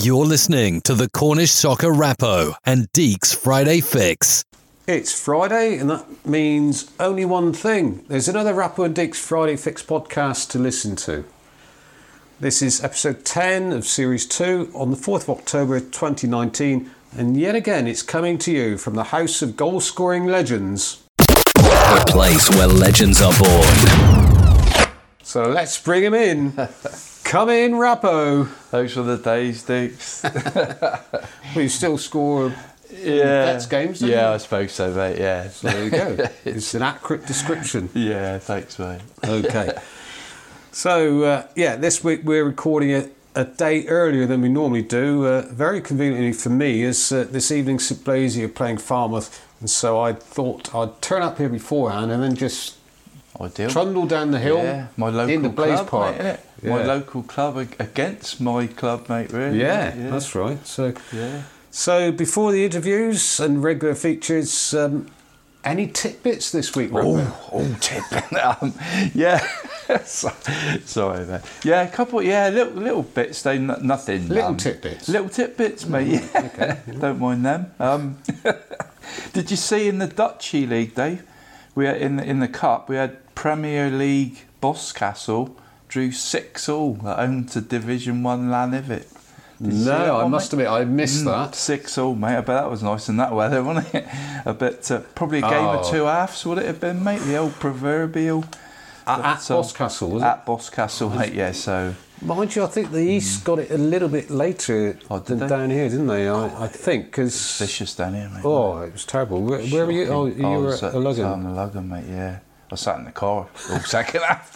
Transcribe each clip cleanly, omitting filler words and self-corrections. You're listening to the Cornish Soccer Rappo and Deek's Friday Fix. It's Friday, and that means only one thing. There's another Rappo and Deek's Friday Fix podcast to listen to. This is episode 10 of series 2 on the 4th of October 2019, and yet again it's coming to you from the house of goal-scoring legends. The place where legends are born. So let's bring him in. Come in, Rappo. Thanks for the days, Dicks. Well, you still score Bet's games, don't you? Yeah, I suppose so, mate, yeah. So there you go. It's an accurate description. Yeah, thanks, mate. Okay. So, this week we're recording a day earlier than we normally do. Very conveniently for me, as this evening St Blazey are playing Falmouth. And so I thought I'd turn up here beforehand and then just trundle down the hill in the Blaze Park. Mate, innit? Yeah. My local club against my club, mate, really. Yeah. That's right. So before the interviews and regular features, any tidbits this week, Robert? Oh, tidbit. Sorry, mate. Yeah, a couple, little bits, though, nothing. Little tidbits? Little tidbits, mate, okay. Don't mind them. Did you see in the Duchy League, Dave? We had in the cup. We had Premier League Boscastle drew 6-6 at home to Division 1 Llanivit. No, I must admit I missed that. 6-6, mate. I bet that was nice in that weather, wasn't it? I bet probably a game of two halves would it have been, mate? The old proverbial at Boscastle, was it? At Boscastle, mate. Yeah, so. Mind you, I think the East got it a little bit later than down here, didn't they? I think because vicious down here, mate. Oh, it was terrible. Where were you? Oh, you were at Illogan. I was at Illogan, mate. Yeah, I sat in the car all second half.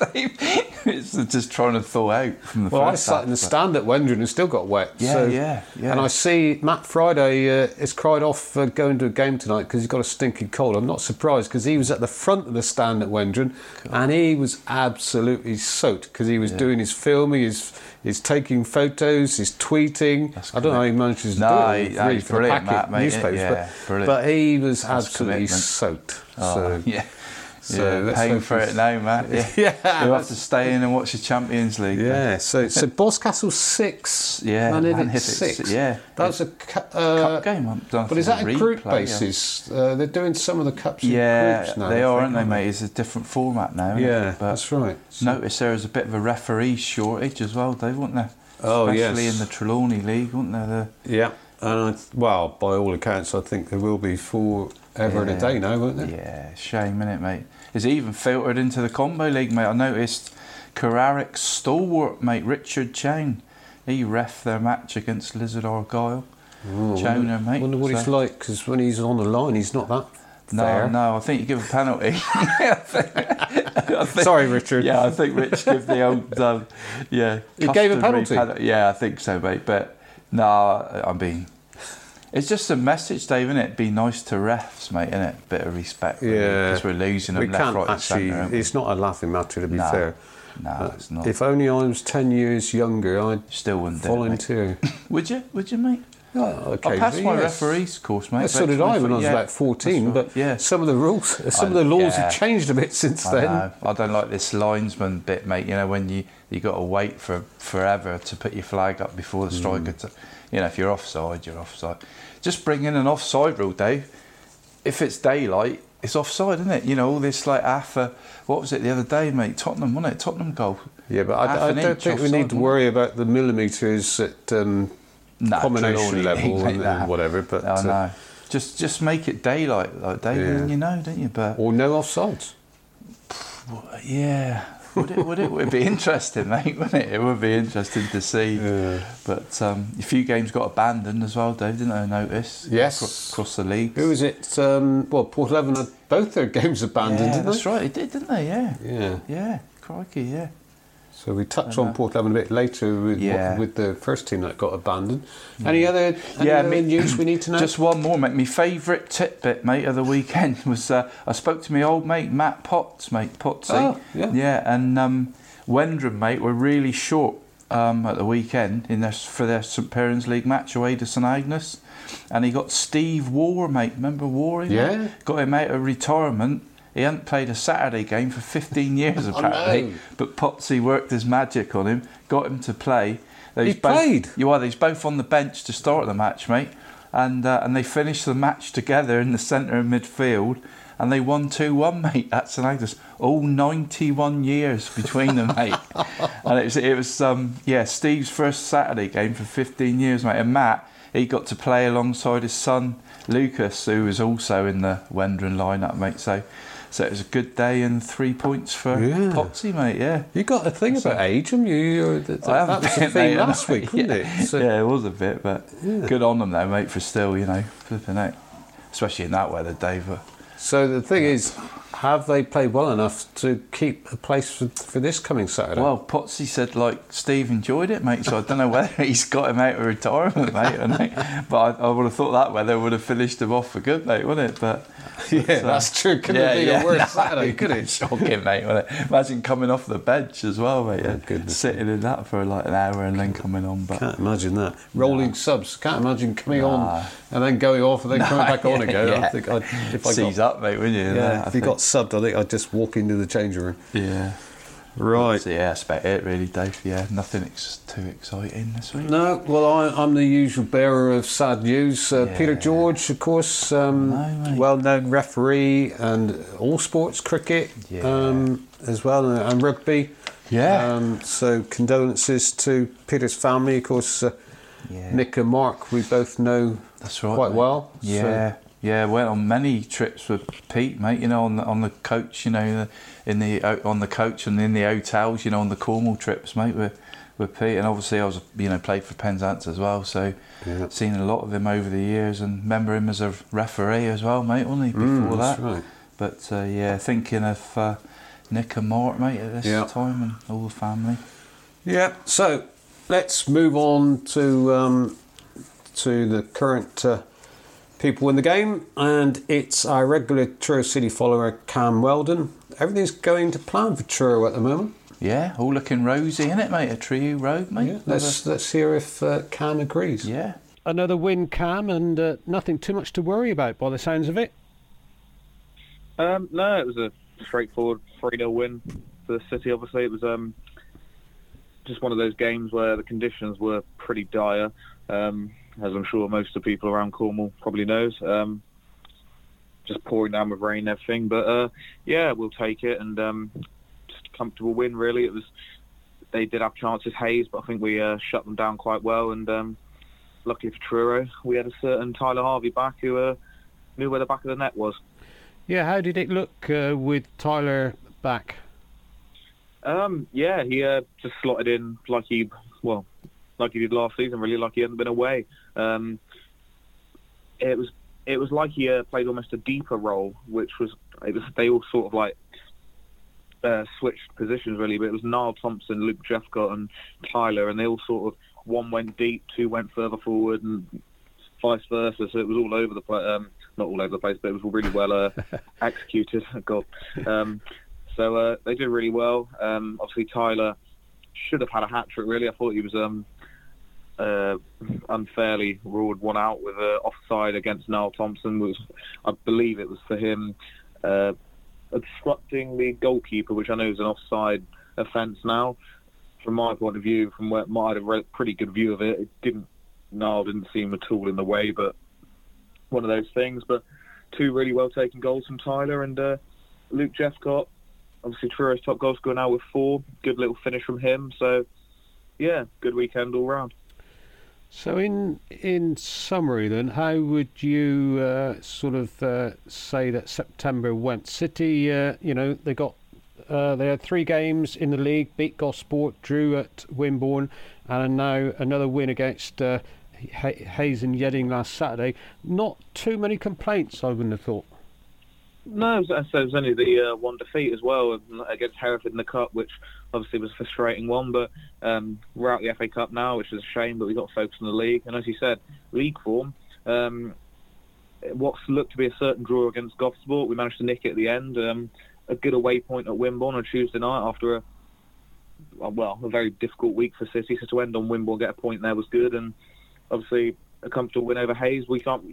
It's just trying to thaw out from the first half. Well, I sat in the stand at Wendron and still got wet. Yeah, so, yeah. And I see Matt Friday is cried off for going to a game tonight because he's got a stinking cold. I'm not surprised because he was at the front of the stand at Wendron and he was absolutely soaked because he was doing his filming, his taking photos, his tweeting. That's I don't know how he manages to do it. No, he's brilliant, Matt, mate. Yeah, but he was absolutely soaked. Oh, so. Yeah. So yeah, paying for it now, Matt. Yeah. You'll have to stay in and watch the Champions League. Yeah, so Boscastle 6, Llanivit 6. Yeah. That was a cup game. But is that a group basis? They're doing some of the cups in groups now. Yeah, they are, aren't they, mate? It's a different format now. Yeah, that's right. Notice there was a bit of a referee shortage as well, Dave, wasn't there? Oh, yes. Especially in the Trelawney League, wasn't there? Yeah. And by all accounts, I think there will be forever and a day now, won't there? Yeah, shame, innit, mate? It's even filtered into the Combo League, mate. I noticed Carraric's stalwart, mate, Richard Chowne. He ref their match against Lizard Argyle. Chowner, mate. I wonder what he's like, because when he's on the line, he's not that fair. No, I think you give a penalty. Sorry, Richard. Yeah, I think Rich gave the old... he gave a penalty? Yeah, I think so, mate, but... No, I mean, it's just a message, Dave, isn't it? Be nice to refs, mate, innit? Bit of respect, really, because we're losing them left, right, actually, and centre. It's not a laughing matter, to be fair. No, it's not. If only I was 10 years younger, I'd still wouldn't volunteer. Do it, Would you, mate? Yeah, I passed my referee's course, mate. So did I when I was about 14, right, but some of the rules, some of the laws have changed a bit since then. Know. I don't like this linesman bit, mate. You know, when you got to wait for forever to put your flag up before the striker. You know, if you're offside, you're offside. Just bring in an offside rule, Dave. If it's daylight, it's offside, isn't it? You know, all this like half a... What was it the other day, mate? Tottenham, wasn't it? Tottenham goal. Yeah, but I don't think we need to worry about the millimetres at... combination level and whatever, but no. Just make it daylight, like day, then you know, don't you? But or no offsides. Yeah, would it be interesting, mate? Wouldn't it? It would be interesting to see. Yeah. But a few games got abandoned as well, Dave. Didn't I notice? Yes, across the league. Who was it? Porthleven had both their games abandoned. Yeah, didn't that's they? Right. They did, didn't they? Yeah. Crikey, yeah. So we touch on Porthleven a bit later with the first team that got abandoned. Any other news we need to know? Just one more, mate. My favourite tidbit, mate, of the weekend was I spoke to my old mate Matt Potts, mate. Pottsy. Oh, yeah. Yeah, and Wendron, mate, were really short at the weekend for their St Parents League match away to St Agnes, and he got Steve War, mate. Remember War? Yeah. Got him out of retirement. He hadn't played a Saturday game for 15 years apparently, but Potsy worked his magic on him, got him to play, He played. You are. He's both on the bench to start the match, mate. And they finished the match together in the centre of midfield. And they won 2-1, mate. That's an Agnes. All 91 years between them, mate. And it was Steve's first Saturday game for 15 years, mate. And Matt, he got to play alongside his son Lucas, who was also in the Wendron lineup, mate. So it was a good day and 3 points for Potsy, mate. Yeah, you got a thing about age, haven't you? That was a thing last week, wasn't it? So. Yeah, it was a bit, but good on them though, mate. For still, flipping out, especially in that weather, Dave. So the thing is, have they played well enough to keep a place for this coming Saturday? Well, Potsy said, Steve enjoyed it, mate, so I don't know whether he's got him out of retirement, mate, or not. But I would have thought that weather would have finished him off for good, mate, wouldn't it? But that's true. Couldn't have been a worse Saturday, could it? Shocking, mate, wasn't it? Imagine coming off the bench as well, mate, sitting in that for an hour and then coming on. But can't imagine that. Rolling subs. Can't imagine coming on and then going off and then coming back on again. Yeah. I think Seize up, mate, wouldn't you? Yeah, if you got subbed, I think I'd just walk into the changing room. Yeah. Right. So, that's about it, really, Dave. Yeah, nothing too exciting this week. No, well, I'm the usual bearer of sad news. Peter George, of course, well-known referee and all sports, cricket as well, and rugby. Yeah. So condolences to Peter's family. Of course, Nick and Mark, we both know quite well. Yeah. So, yeah, went on many trips with Pete, mate. On the coach, and in the hotels, on the Cornwall trips, mate, with Pete. And obviously, I was played for Penzance as well, so seen a lot of him over the years, and remember him as a referee as well, mate. Only before that, right. But thinking of Nick and Mark, mate, at this time, and all the family. Yeah. So let's move on to the current. People in the game, and it's our regular Truro City follower Cam Weldon. Everything's going to plan for Truro at the moment. Yeah, all looking rosy, isn't it, mate? A Truro road, mate. Yeah, let's hear if Cam agrees. Yeah, another win, Cam, and nothing too much to worry about by the sounds of it. No, it was a straightforward 3-0 win for the City. Obviously, it was just one of those games where the conditions were pretty dire. As I'm sure most of the people around Cornwall probably knows, just pouring down with rain and everything. But we'll take it, and just a comfortable win, really. It was, they did have chances, Hayes, but I think we shut them down quite well. And luckily for Truro, we had a certain Tyler Harvey back who knew where the back of the net was. Yeah, how did it look with Tyler back? He just slotted in like he did last season, really, like he hadn't been away. It was like he played almost a deeper role, which was they all sort of switched positions, really. But it was Niall Thompson, Luke Jeffcott and Tyler, and they all sort of, one went deep, two went further forward, and vice versa. So it was all over the place, not all over the place, but it was really well executed. God. So they did really well. Obviously Tyler should have had a hat trick, really. I thought he was unfairly ruled one out with an offside against Niall Thompson. I believe it was for him obstructing the goalkeeper, which I know is an offside offence now. From my point of view, from where I had a pretty good view of it, Niall didn't seem at all in the way, but one of those things. But two really well-taken goals from Tyler and Luke Jeffcott. Obviously, Truro's top goal scorer now with 4. Good little finish from him. So, yeah, good weekend all round. So, in summary, then, how would you say that September went? City, they had 3 games in the league, beat Gosport, drew at Wimborne, and now another win against Hayes and Yeading last Saturday. Not too many complaints, I wouldn't have thought. No, it was only the one defeat as well against Hereford in the Cup, which obviously was a frustrating one, but we're out the FA Cup now, which is a shame, but we've got to focus on the league. And as you said, league form, what's looked to be a certain draw against Gosport, we managed to nick it at the end. A good away point at Wimborne on Tuesday night after a very difficult week for City, so to end on Wimborne, get a point there was good, and obviously a comfortable win over Hayes, we can't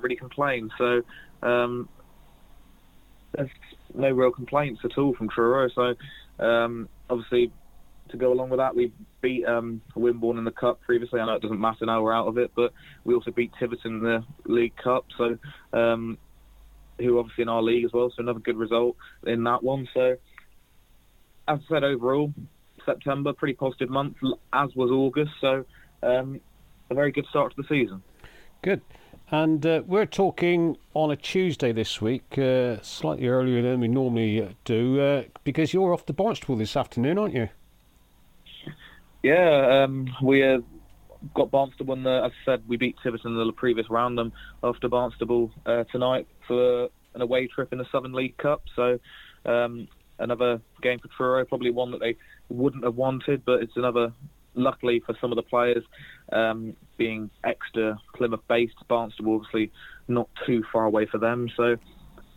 really complain. So, there's no real complaints at all from Truro. So, obviously, to go along with that. We beat Wimborne in the Cup previously. I know it doesn't matter now, we're out of it, but we also beat Tiverton in the League Cup, so who obviously in our league as well, so another good result in that one. So, as I said, overall, September, pretty positive month, as was August, so a very good start to the season. Good. And we're talking on a Tuesday this week, slightly earlier than we normally do, because you're off to Barnstaple this afternoon, aren't you? Yeah, we got Barnstaple in the, as I said, we beat Tiverton in the previous round. I'm off to Barnstaple tonight for an away trip in the Southern League Cup, so another game for Truro, probably one that they wouldn't have wanted, but it's another... Luckily for some of the players, being extra Plymouth-based, Barnstaple obviously not too far away for them. So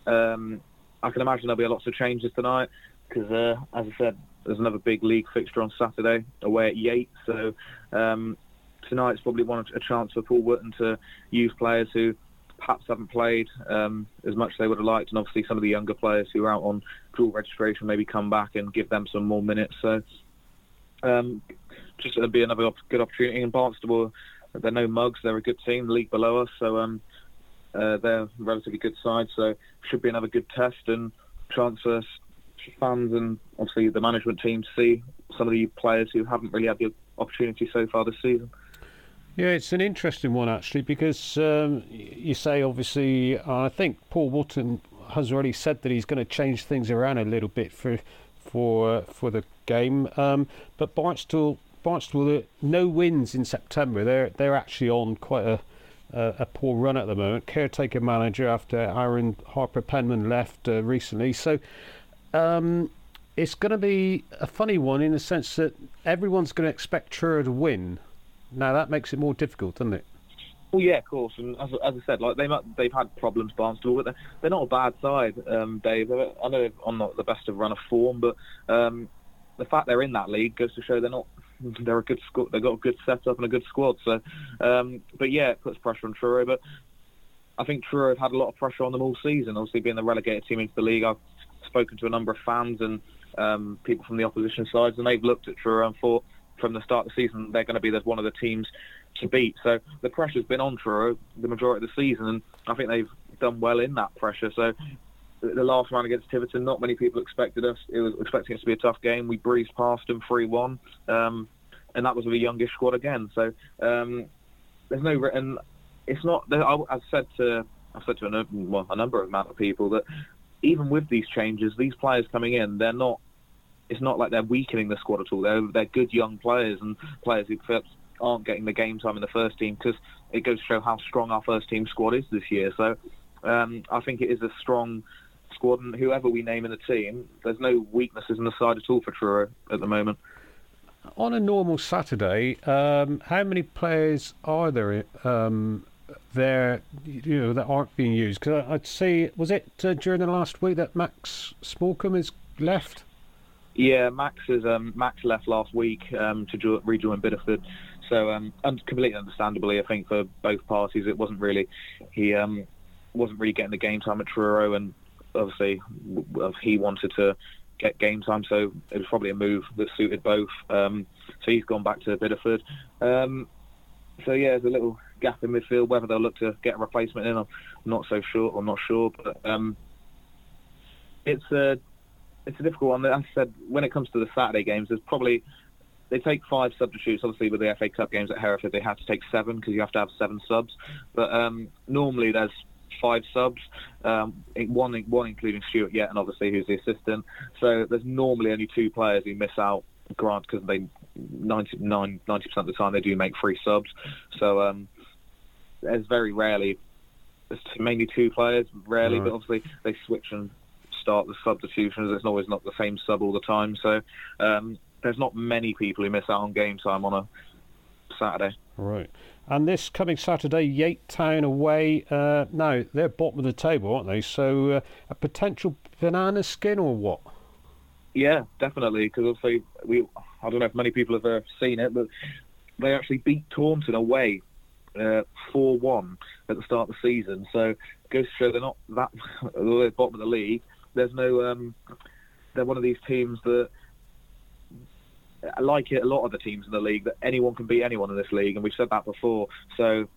I can imagine there'll be lots of changes tonight because, as I said, there's another big league fixture on Saturday away at Yate. So tonight's probably a chance for Paul Whitten to use players who perhaps haven't played as much as they would have liked, and obviously some of the younger players who are out on dual registration maybe come back and give them some more minutes. So. Just it'll be another good opportunity. And Barnstaple, they're no mugs. They're a good team, the league below us, so they're a relatively good side. So should be another good test and chance for fans and obviously the management team to see some of the players who haven't really had the opportunity so far this season. Yeah, it's an interesting one actually because you say obviously, I think Paul Whitten has already said that he's going to change things around a little bit for the game, but Barnstaple, no wins in September. They're actually on quite a poor run at the moment. Caretaker manager after Aaron Harper-Penman left recently, so it's going to be a funny one in the sense that everyone's going to expect Truro to win. Now that makes it more difficult, doesn't it? Well, yeah, of course. And as I said, like they've had problems, Barnstaple, but they're not a bad side, Dave. I know I'm not the best of run of form, but the fact they're in that league goes to show they're not. They're a good squad. They've got a good setup and a good squad. So, but yeah, it puts pressure on Truro. But I think Truro have had a lot of pressure on them all season. Obviously, being the relegated team into the league, I've spoken to a number of fans and people from the opposition sides, and they've looked at Truro and thought from the start of the season they're going to be one of the teams to beat. So the pressure's been on Truro the majority of the season, and I think they've done well in that pressure. So. The last round against Tiverton, not many people expected us. It was expecting it to be a tough game. We breezed past them 3-1, and that was with a youngish squad again. So there's no, and it's not. I've said to a number of amount of people that even with these changes, these players coming in, they're not. It's not like they're weakening the squad at all. They're good young players and players who perhaps aren't getting the game time in the first team because it goes to show how strong our first team squad is this year. So I think it is a strong squad, and whoever we name in the team, there's no weaknesses in the side at all for Truro at the moment. On a normal Saturday, how many players are there that aren't being used? Because I'd say, was it during the last week that Max Smallcombe has left? Yeah, Max left last week to rejoin Biddeford. So completely understandably, I think for both parties, it wasn't really wasn't really getting the game time at Truro, and obviously he wanted to get game time, so it was probably a move that suited both. So he's gone back to Biddeford. So yeah, there's a little gap in midfield. Whether they'll look to get a replacement in, I'm not so sure. But it's a difficult one. As I said, when it comes to the Saturday games, there's probably they take 5 substitutes. Obviously, with the FA Cup games at Hereford, they had to take 7 because you have to have 7 subs. But normally there's 5 subs, one including Stuart Yett, and obviously who's the assistant. So there's normally only 2 players who miss out. Grant, because they 90% of the time they do make 3 subs. So there's very rarely, there's mainly 2 players, rarely, right. But obviously they switch and start the substitutions. It's always not the same sub all the time. So there's not many people who miss out on game time on a Saturday. Right. And this coming Saturday, Yate Town away. Now, they're bottom of the table, aren't they? So a potential banana skin or what? Yeah, definitely. Because obviously, I don't know if many people have seen it, but they actually beat Taunton away 4-1 at the start of the season. So it goes to show they're not that they're bottom of the league. They're one of these teams that like a lot of the teams in the league, that anyone can beat anyone in this league, and we've said that before. So,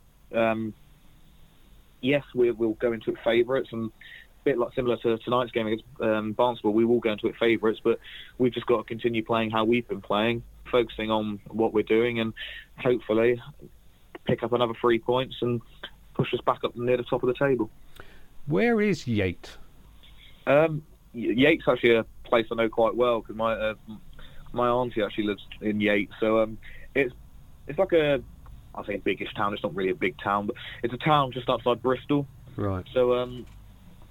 yes, we'll go into it favourites, and a bit like similar to tonight's game against Barnstaple, we will go into it favourites, but we've just got to continue playing how we've been playing, focusing on what we're doing, and hopefully pick up another 3 points and push us back up near the top of the table. Where is Yate? Yate's actually a place I know quite well, because my auntie actually lives in Yate, so it's like a, I say biggish town. It's not really a big town, but it's a town just outside Bristol. Right. So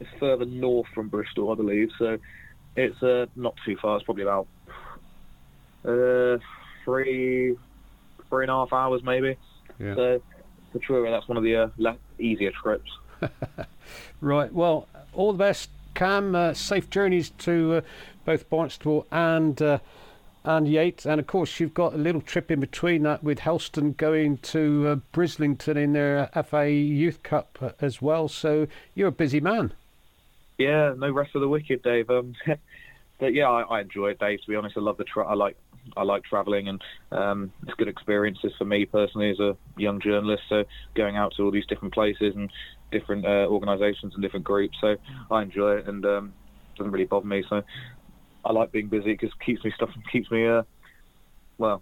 it's further north from Bristol, I believe. So it's not too far. It's probably about 3.5 hours maybe. Yeah. So for Truro, that's one of the easier trips. Right. Well, all the best, Cam. Safe journeys to both Barnstaple and Yate, and of course you've got a little trip in between that with Helston going to Brislington in their FA Youth Cup as well, so you're a busy man. Yeah, no rest for the wicked, Dave. But yeah, I enjoy it, Dave, to be honest. I love the I like travelling, and it's good experiences for me personally as a young journalist, so going out to all these different places and different organisations and different groups, so I enjoy it, and doesn't really bother me, so I like being busy because it keeps me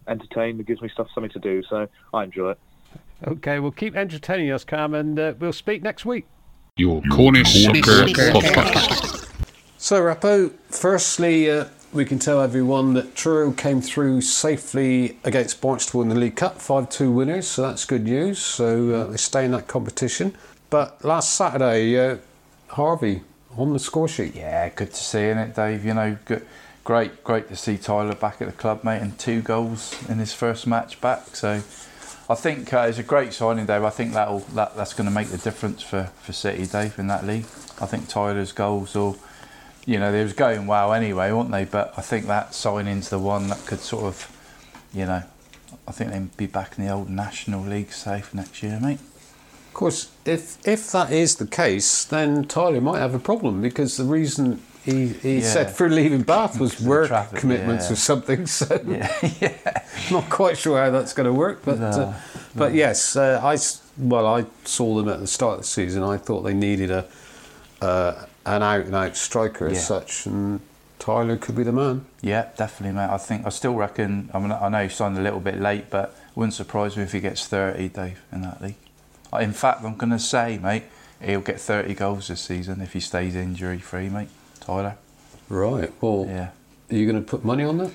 entertained. It gives me something to do, so I enjoy it. Okay, well, keep entertaining us, Cam, and we'll speak next week. Your Cornish Soccer Podcast. So, Rappo, firstly, we can tell everyone that Truro came through safely against Barnstaple in the League Cup, 5-2 winners, so that's good news. So they stay in that competition. But last Saturday, Harvey on the score sheet. Yeah, good to see, isn't it, Dave? You know, good, great to see Tyler back at the club, mate, and 2 goals in his first match back. So I think it's a great signing, Dave. I think that's going to make the difference for City, Dave, in that league. I think Tyler's goals will, you know, they was going well anyway, weren't they? But I think that signing's the one that could sort of, you know, I think they'll be back in the old National League safe next year, mate. Of course, if that is the case, then Tyler might have a problem, because the reason he said for leaving Bath was work traffic, commitments or something. So I'm not quite sure how that's going to work. But but yes, I saw them at the start of the season. I thought they needed an out-and-out striker as such, and Tyler could be the man. Yeah, definitely, mate. I still reckon. I mean, I know he signed a little bit late, but wouldn't surprise me if he gets 30, Dave, in that league. In fact, I'm going to say, mate, he'll get 30 goals this season if he stays injury-free, mate, Tyler. Right, well, are you going to put money on that?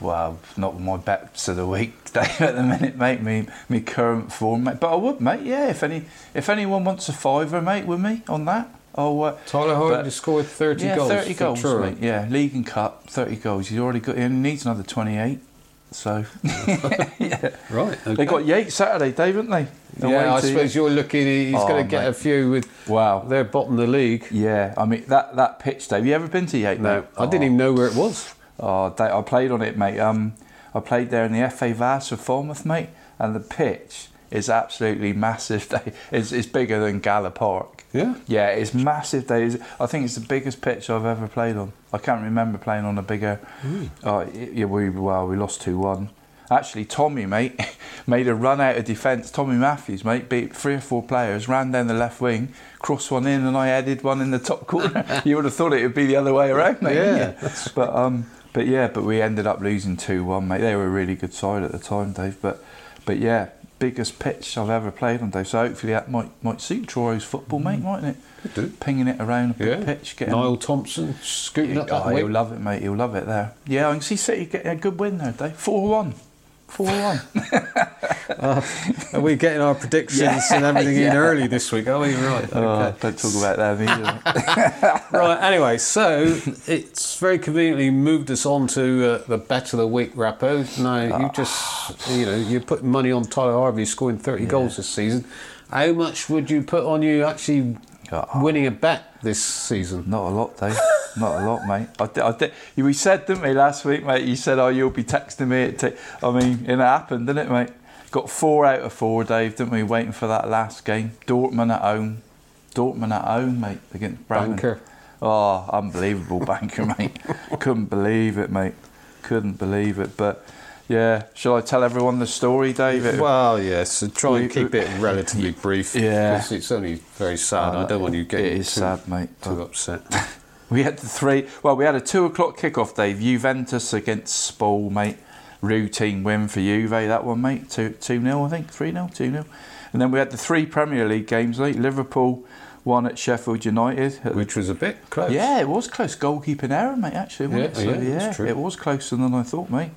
Well, not with my bets of the week, Dave, at the minute, mate, me current form, mate. But I would, mate, yeah, if anyone wants a fiver, mate, with me on that. Tyler Harvey scored 30 goals. Yeah, 30 goals, Truro, mate, yeah, League and Cup, 30 goals. He's already got, he needs another 28. So, right. Okay. They got Yate Saturday, Dave, haven't they? I suppose you're looking. He's going to get a few with. Wow, they're bottom of the league. Yeah, I mean that pitch, Dave. You ever been to Yate? No, I didn't even know where it was. Oh, Dave, I played on it, mate. I played there in the FA Vase for Falmouth, mate, and the pitch is absolutely massive, Dave. It's bigger than Gala Park. Yeah. Yeah, it's massive, Dave. I think it's the biggest pitch I've ever played on. I can't remember playing on a bigger. We lost 2-1. Actually, Tommy, mate, made a run out of defence. Tommy Matthews, mate, beat 3 or 4 players, ran down the left wing, crossed one in, and I headed one in the top corner. You would have thought it would be the other way around, mate. Yeah. But we ended up losing 2-1, mate. They were a really good side at the time, Dave. But yeah, biggest pitch I've ever played on, Dave. So hopefully that might suit Troro's football, mate, mightn't it? It do. Pinging it around a big pitch. Niall Thompson scooting up that way. He'll love it, mate. He'll love it there. Yeah, I can see City getting a good win there, Dave. 4-1. 4-1. Are we getting our predictions and everything in early this week? Are we? Right. Okay. Oh, don't talk about that either. Right, anyway, so it's very conveniently moved us on to the bet of the week, Rappo. Now, you put money on Tyler Harvey scoring 30 goals this season. How much would you put on you actually winning a bet this season? Not a lot, Dave. Not a lot, mate. We said, didn't we, last week, mate? You said, you'll be texting me. I mean, it happened, didn't it, mate? Got 4 out of 4, Dave, didn't we? Waiting for that last game. Dortmund at home, mate, against Bracken. Banker. Oh, unbelievable banker, mate. Couldn't believe it, mate. couldn't believe it. But yeah, shall I tell everyone the story, David? Well, yes, yeah, so try and keep it relatively brief. Yeah, because it's only very sad. I don't want you getting too upset. We had we had a 2:00 kick-off, Dave. Juventus against Spal, mate. Routine win for Juve, that one, mate. 2-0, I think. 3-0, 2-0. And then we had the 3 Premier League games, mate. Liverpool won at Sheffield United. Which was a bit close. Yeah, it was close. Goalkeeping error, mate, actually, wasn't it? So, yeah, it was closer than I thought, mate.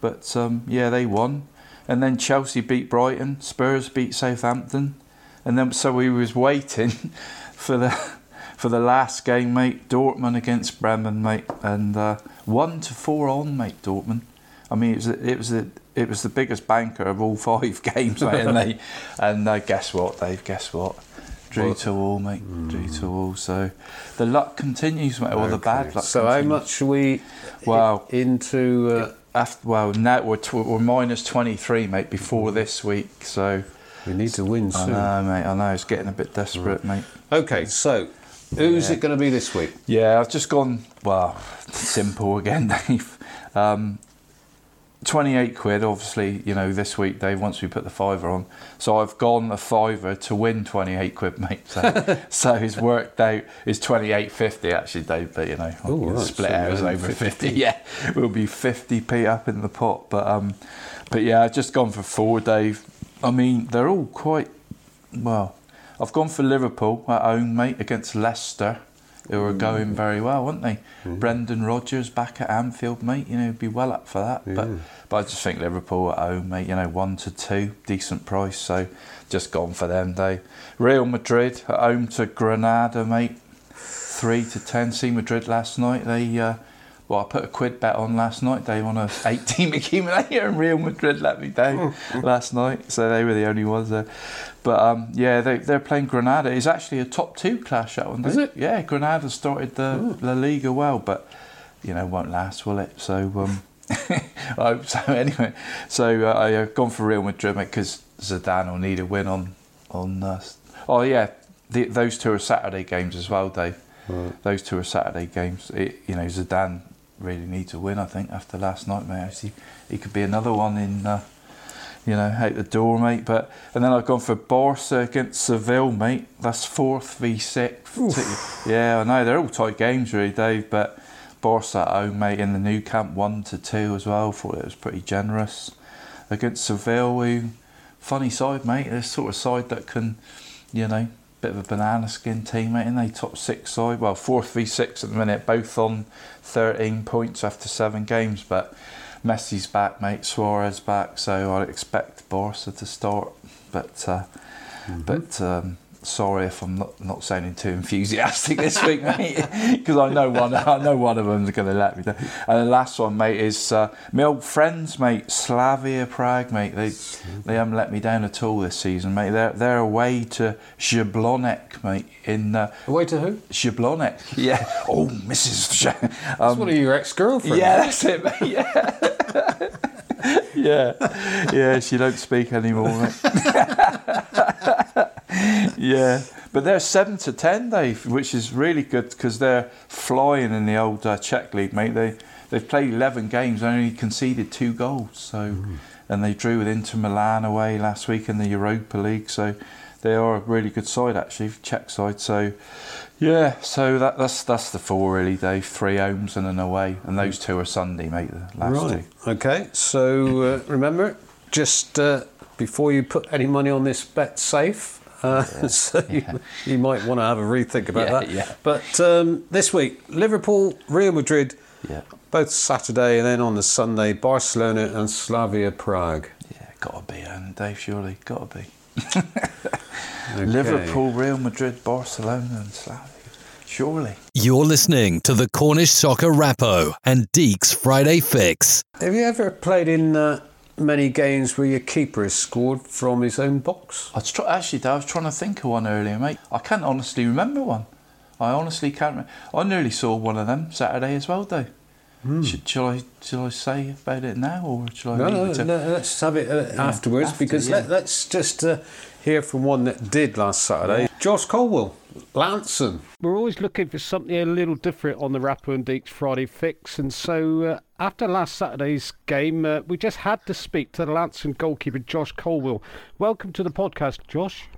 But, yeah, they won. And then Chelsea beat Brighton. Spurs beat Southampton. And then, so we was waiting for the... For the last game, mate, Dortmund against Bremen, mate, and 1-4 on, mate, Dortmund. I mean, it was the biggest banker of all 5 games, mate, and guess what, Dave? Guess what? Drew to all, mate. Drew to all. So the luck continues, mate, or the bad luck. So continues. How much are we into? Now we're -23, mate, before this week. So we need to win soon. I know, mate. I know it's getting a bit desperate, mate. Okay, so. Who's it going to be this week? Yeah, I've just gone, simple again, Dave. 28 quid, obviously, you know, this week, Dave, once we put the fiver on. So I've gone a fiver to win 28 quid, mate. So, so it's worked out. It's 28.50, actually, Dave, but, you know, split hours over 50. Yeah, we'll be 50p up in the pot. But yeah, I've just gone for 4, Dave. I mean, they're all quite, I've gone for Liverpool at home, mate, against Leicester, who are going very well, aren't they? Mm. Brendan Rodgers back at Anfield, mate, you know, he'd be well up for that. Yeah. But I just think Liverpool at home, mate, you know, 1-2, decent price, so just gone for them, Dave. Real Madrid at home to Granada, mate, 3-10. Seen Madrid last night, they... I put a quid bet on last night, Dave, on a 8-team accumulator, and Real Madrid let me down last night, so they were the only ones there. But they're playing Granada. It's actually a top 2 clash, that one, Dave. Is it? Yeah, Granada started the La Liga well, but you know, won't last, will it? So I hope so. Anyway, so I've gone for Real Madrid, mate, because Zidane will need a win on us. Oh yeah, those 2 are Saturday games as well, Dave. Right. Those 2 are Saturday games. Zidane really needs a win, I think, after last night, mate. Actually, he could be another one in, out the door, mate. But and then I've gone for Barca against Seville, mate. That's 4th v 6. Yeah, I know they're all tight games, really, Dave. But Barca at home, mate, in the new camp, 1-2 as well. Thought it was pretty generous against Seville. Who, funny side, mate. This sort of side that can, you know. Bit of a banana skin team, mate, and they top 6 side. 4th v 6 at the minute, both on 13 points after 7 games. But Messi's back, mate. Suarez back, so I'd expect Barca to start. But sorry if I'm not sounding too enthusiastic this week, mate, because I know one of them's going to let me down. And the last one, mate, is my old friends, mate, Slavia Prague, mate. They haven't let me down at all this season, mate. They're away to Jablonec, mate. In away to who? Jablonec. Yeah. Oh, Mrs. That's one of your ex-girlfriends. Yeah, that's it, mate. Yeah. Yeah. She don't speak anymore, mate. Yeah, but they're 7-10, Dave, which is really good because they're flying in the old Czech league, mate. They've played 11 games and only conceded 2 goals. So, and they drew with Inter Milan away last week in the Europa League. So, they are a really good side actually, Czech side. So, yeah, so that's the 4 really, Dave. 3 homes and an away, and those 2 are Sunday, mate. The last 2. Okay, so remember, just before you put any money on this, bet safe. You might want to have a rethink about that. Yeah. But this week, Liverpool, Real Madrid, both Saturday, and then on the Sunday, Barcelona and Slavia Prague. Yeah, got to be, Dave, surely. Got to be. Okay. Liverpool, Real Madrid, Barcelona and Slavia. Surely. You're listening to the Cornish Soccer Rappo and Deek's Friday Fix. Have you ever played in... many games where your keeper has scored from his own box? I was trying to think of one earlier, mate. I can't honestly remember one. I honestly can't remember. I nearly saw one of them Saturday as well, though. Mm. Shall I say about it now, or shall I? No, let's have it afterwards, because let's just hear from one that did last Saturday. Josh Colwell Lanson. We're always looking for something a little different on the Rappo and Deeks Friday fix, and so after last Saturday's game, we just had to speak to the Lanson goalkeeper, Josh Colwell. Welcome to the podcast, Josh.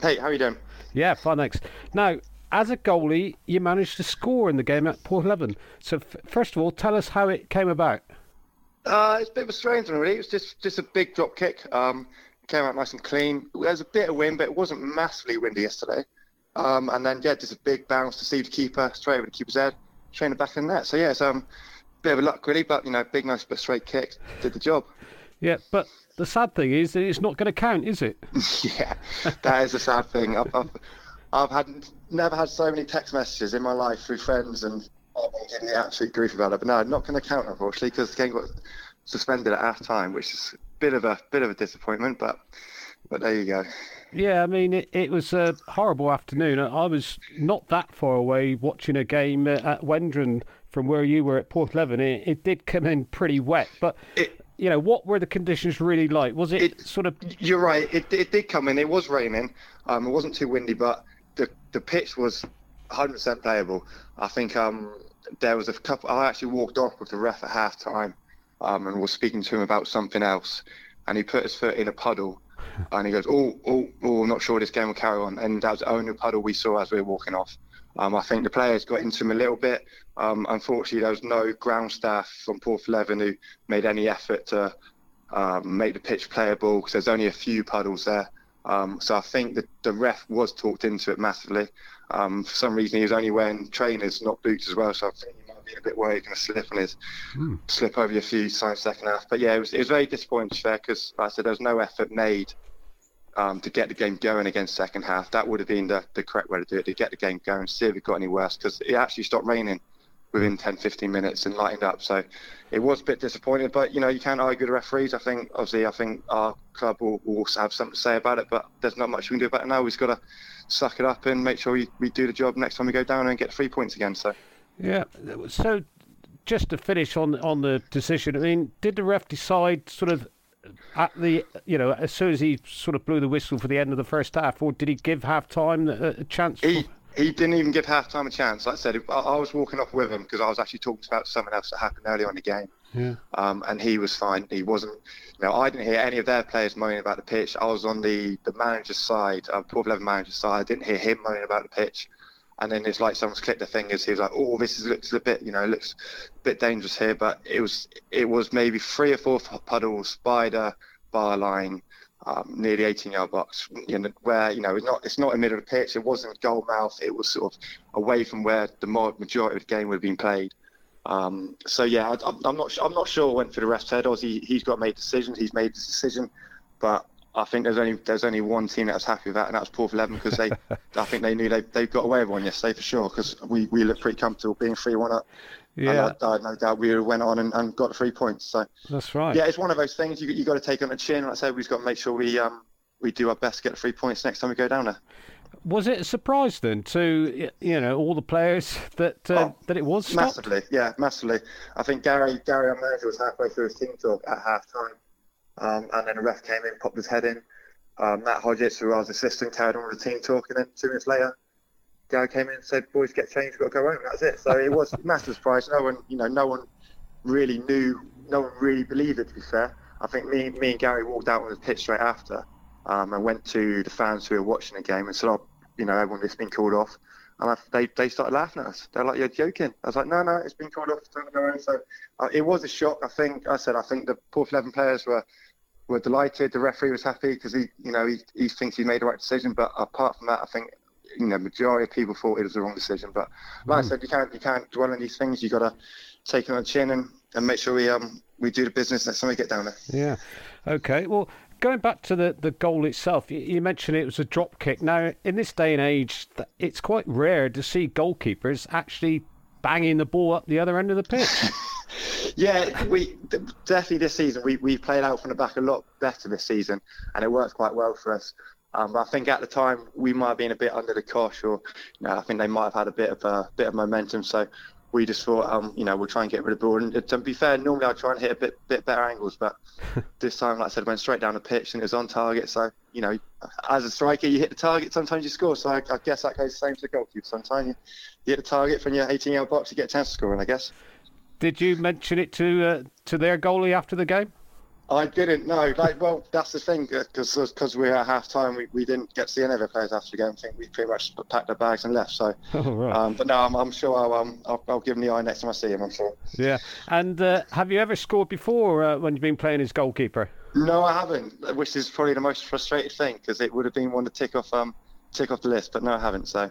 Hey, how are you doing? Yeah, fine, thanks. Now, as a goalie, you managed to score in the game at Porthleven. So, first of all, tell us how it came about. It's a bit of a strange one, really. It was just a big drop kick. Came out nice and clean. There was a bit of wind, but it wasn't massively windy yesterday. And then, just a big bounce to see the keeper, straight over the keeper's head, straight in the back of the net. So, it's a bit of a luck, really, but, big, nice, but straight kick. Did the job. Yeah, but the sad thing is that it's not going to count, is it? Yeah, that is the sad thing. I've never had so many text messages in my life through friends, and I've been giving the absolute grief about it. But no, not going to count, unfortunately, because the game got suspended at half time, which is a bit of a disappointment. But there you go. Yeah, I mean, it was a horrible afternoon. I was not that far away watching a game at Wendron from where you were at Porthleven. It did come in pretty wet, but. What were the conditions really like? Was it sort of... You're right. It did come in. It was raining. It wasn't too windy, but the pitch was 100% playable. I think there was a couple... I actually walked off with the ref at half-time and was speaking to him about something else. And he put his foot in a puddle. And he goes, I'm not sure this game will carry on. And that was the only puddle we saw as we were walking off. I think the players got into him a little bit. Unfortunately, there was no ground staff from Porthleven who made any effort to make the pitch playable because there's only a few puddles there. So I think that the ref was talked into it massively. For some reason, he was only wearing trainers, not boots as well. So I think he might be a bit worried he's going to slip on his slip over a few times second half. But it was very disappointing there because, like I said, there was no effort made to get the game going against second half. That would have been the correct way to do it, to get the game going, see if it got any worse, because it actually stopped raining within 10-15 minutes and lightened up. So it was a bit disappointing, but you can't argue with the referees. I think our club will have something to say about it, but there's not much we can do about it now. We've just got to suck it up and make sure we do the job next time we go down and get 3 points again. So just to finish on the decision, I mean, did the ref decide sort of at the, as soon as he sort of blew the whistle for the end of the first half, or did he give half-time a chance? He didn't even give half-time a chance. Like I said, I was walking off with him because I was actually talking about something else that happened earlier on the game. Yeah. And he was fine. He wasn't, I didn't hear any of their players moaning about the pitch. I was on the manager's side, Porthleven manager's side. I didn't hear him moaning about the pitch. And then it's like someone's clicked their fingers. He was like, this looks a bit, looks a bit dangerous here. But it was maybe 3 or 4 puddles by the bar line, near the 18-yard box, where, it's not in the middle of the pitch. It wasn't goal mouth. It was sort of away from where the majority of the game would have been played. I'm not sure what went through the ref's head. Obviously, he's got to make decisions. He's made this decision, but I think there's only one team that was happy with that, and that was Porthleven, because they, I think they knew they got away with one yesterday for sure, because we looked pretty comfortable being 3-1 up. Yeah, and I no doubt we went on and got 3 points. So that's right. Yeah, it's one of those things you got to take on the chin. Like I said, we've just got to make sure we do our best to get 3 points next time we go down there. Was it a surprise then to all the players that it was stopped? Massively. I think Gary, our manager, was halfway through his team talk at half time. And then the ref came in, popped his head in. Matt Hodgetts, who was assistant, carried on with the team talk, and then 2 minutes later, Gary came in and said, "Boys, get changed. We've got to go home." That's it. So it was a massive surprise. No one really believed it. To be fair, I think me and Gary walked out on the pitch straight after, and went to the fans who were watching the game and said, "Oh, everyone, it's been called off." And they started laughing at us. They're like, "You're joking." I was like, no, it's been called off. So it was a shock. I think the Porthleven players were delighted. The referee was happy because he thinks he made the right decision. But apart from that, I think majority of people thought it was the wrong decision. But like I said, you can't dwell on these things. You got to take it on the chin and make sure we do the business next time we get down there. Yeah. Okay. Well, going back to the goal itself, you mentioned it was a drop kick. Now, in this day and age, it's quite rare to see goalkeepers actually banging the ball up the other end of the pitch. Yeah, we definitely this season we played out from the back a lot better this season, and it worked quite well for us. I think at the time we might have been a bit under the cosh, or I think they might have had a bit of momentum. So we just thought, we'll try and get rid of the ball. And to be fair, normally I try and hit a bit better angles, but this time, like I said, went straight down the pitch and it was on target. So, as a striker, you hit the target, sometimes you score. So I guess that goes the same to the goalkeeper. Sometimes you hit the target from your 18-yard box, you get a chance of scoring, I guess. Did you mention it to their goalie after the game? I didn't, no. That's the thing, because we were at half-time, we didn't get to see any of the players after the game. I think we pretty much packed our bags and left. So, but no, I'm sure I'll give him the eye next time I see him, I'm sure. Yeah, and have you ever scored before when you've been playing as goalkeeper? No, I haven't, which is probably the most frustrating thing, because it would have been one to tick off the list, but no, I haven't. So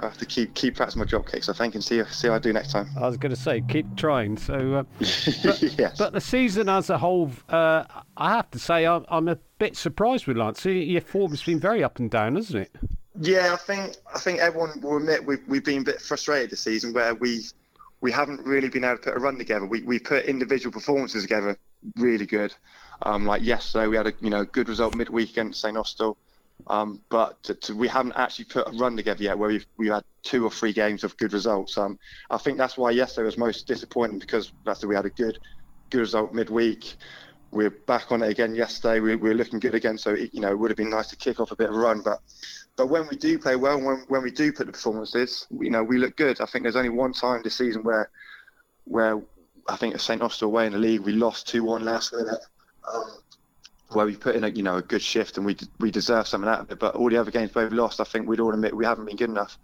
I have to keep practicing my drop kicks, I think, and see how I do next time. I was going to say, keep trying. So, yes. But the season as a whole, I have to say, I'm a bit surprised with Lance. Your form's been very up and down, hasn't it? Yeah, I think everyone will admit we've been a bit frustrated this season, where we haven't really been able to put a run together. We put individual performances together really good. Like yesterday, we had a good result midweek against St Austell. But we haven't actually put a run together yet where we've had two or three games of good results. I think that's why yesterday was most disappointing, because after we had a good result midweek, we're back on it again yesterday. We were looking good again, so it would have been nice to kick off a bit of a run. But when we do play well, when we do put the performances, we look good. I think there's only one time this season where I think at St Austell away in the league we lost 2-1 last minute. Where we put in a good shift and we deserve something out of it, but all the other games we've lost, I think we'd all admit we haven't been good enough.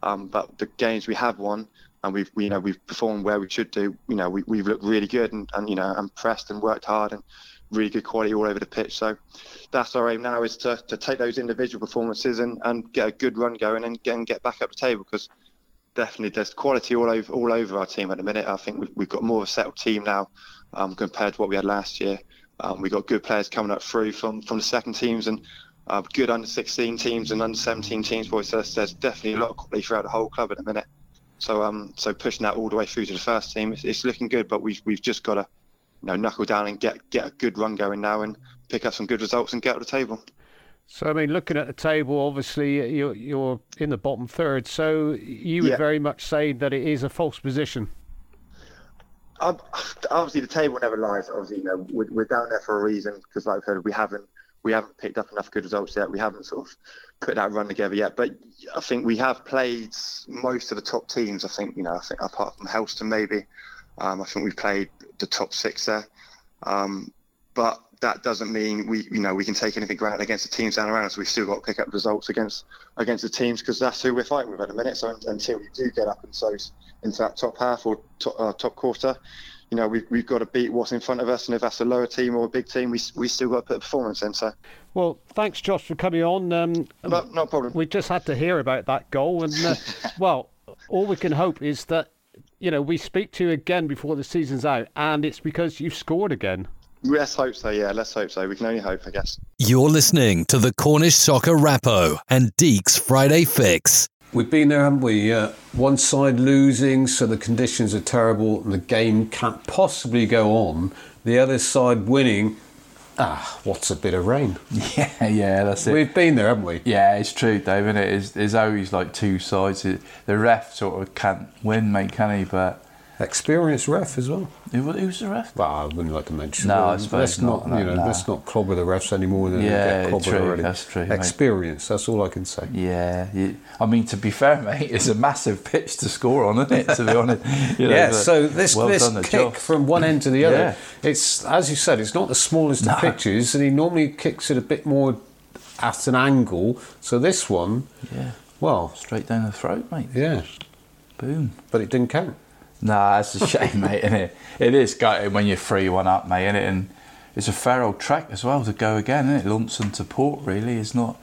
But the games we have won and we've performed where we should do, we've looked really good and pressed and worked hard and really good quality all over the pitch. So that's our aim now, is to take those individual performances and get a good run going and get back up the table, because definitely there's quality all over our team at the minute. I think we've got more of a settled team now compared to what we had last year. We've got good players coming up through from the second teams and good under-16 teams and under-17 teams. Boys, so there's definitely a lot of quality throughout the whole club at the minute. So pushing that all the way through to the first team, it's looking good. But we've just got to knuckle down and get a good run going now and pick up some good results and get up the table. So I mean, looking at the table, obviously you're in the bottom third. So you would very much say that it is a false position. Obviously, the table never lies. Obviously, we're down there for a reason, because, like I've heard, we haven't picked up enough good results yet. We haven't sort of put that run together yet. But I think we have played most of the top teams. I think apart from Helston, maybe. I think we've played the top six there. But that doesn't mean we can take anything granted against the teams down around us. We've still got to pick up results against the teams, because that's who we're fighting with at the minute. So until we do get up into that top half or top quarter, we've got to beat what's in front of us. And if that's a lower team or a big team, we still got to put a performance in. So, well, thanks, Josh, for coming on. No problem. We just had to hear about that goal, and well, all we can hope is that we speak to you again before the season's out, and it's because you've scored again. Let's hope so, yeah. Let's hope so. We can only hope, I guess. You're listening to the Cornish Soccer Rappo and Deek's Friday Fix. We've been there, haven't we? One side losing, so the conditions are terrible and the game can't possibly go on. The other side winning. What's a bit of rain? Yeah, that's it. We've been there, haven't we? Yeah, it's true, Dave, isn't it? There's always like two sides. The ref sort of can't win, mate, can he? But... experienced ref as well. Who's the ref? Well, I wouldn't like to mention. No, I suppose let's not. Let's not clobber the refs anymore. Than yeah, get true. Already. That's true. Experience. Mate. That's all I can say. Yeah, I mean, to be fair, mate, it's a massive pitch to score on, isn't it? To be honest. Yeah. So this kick job. From one end to the other. Yeah. It's, as you said, it's not the smallest of pitches, and he normally kicks it a bit more at an angle. So this one. Yeah. Well, straight down the throat, mate. Yeah. Boom. But it didn't count. Nah, it's a shame, mate, isn't it? It is gutting when you're 3-1 up, mate, isn't it? And it's a fair old track as well to go again, isn't it? Launceston to Port, really. It's not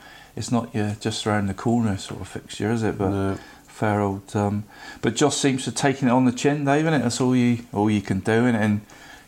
your just around the corner sort of fixture, is it? But no. Fair old. But Josh seems to have taken it on the chin, Dave, isn't it? That's all you can do, isn't it? And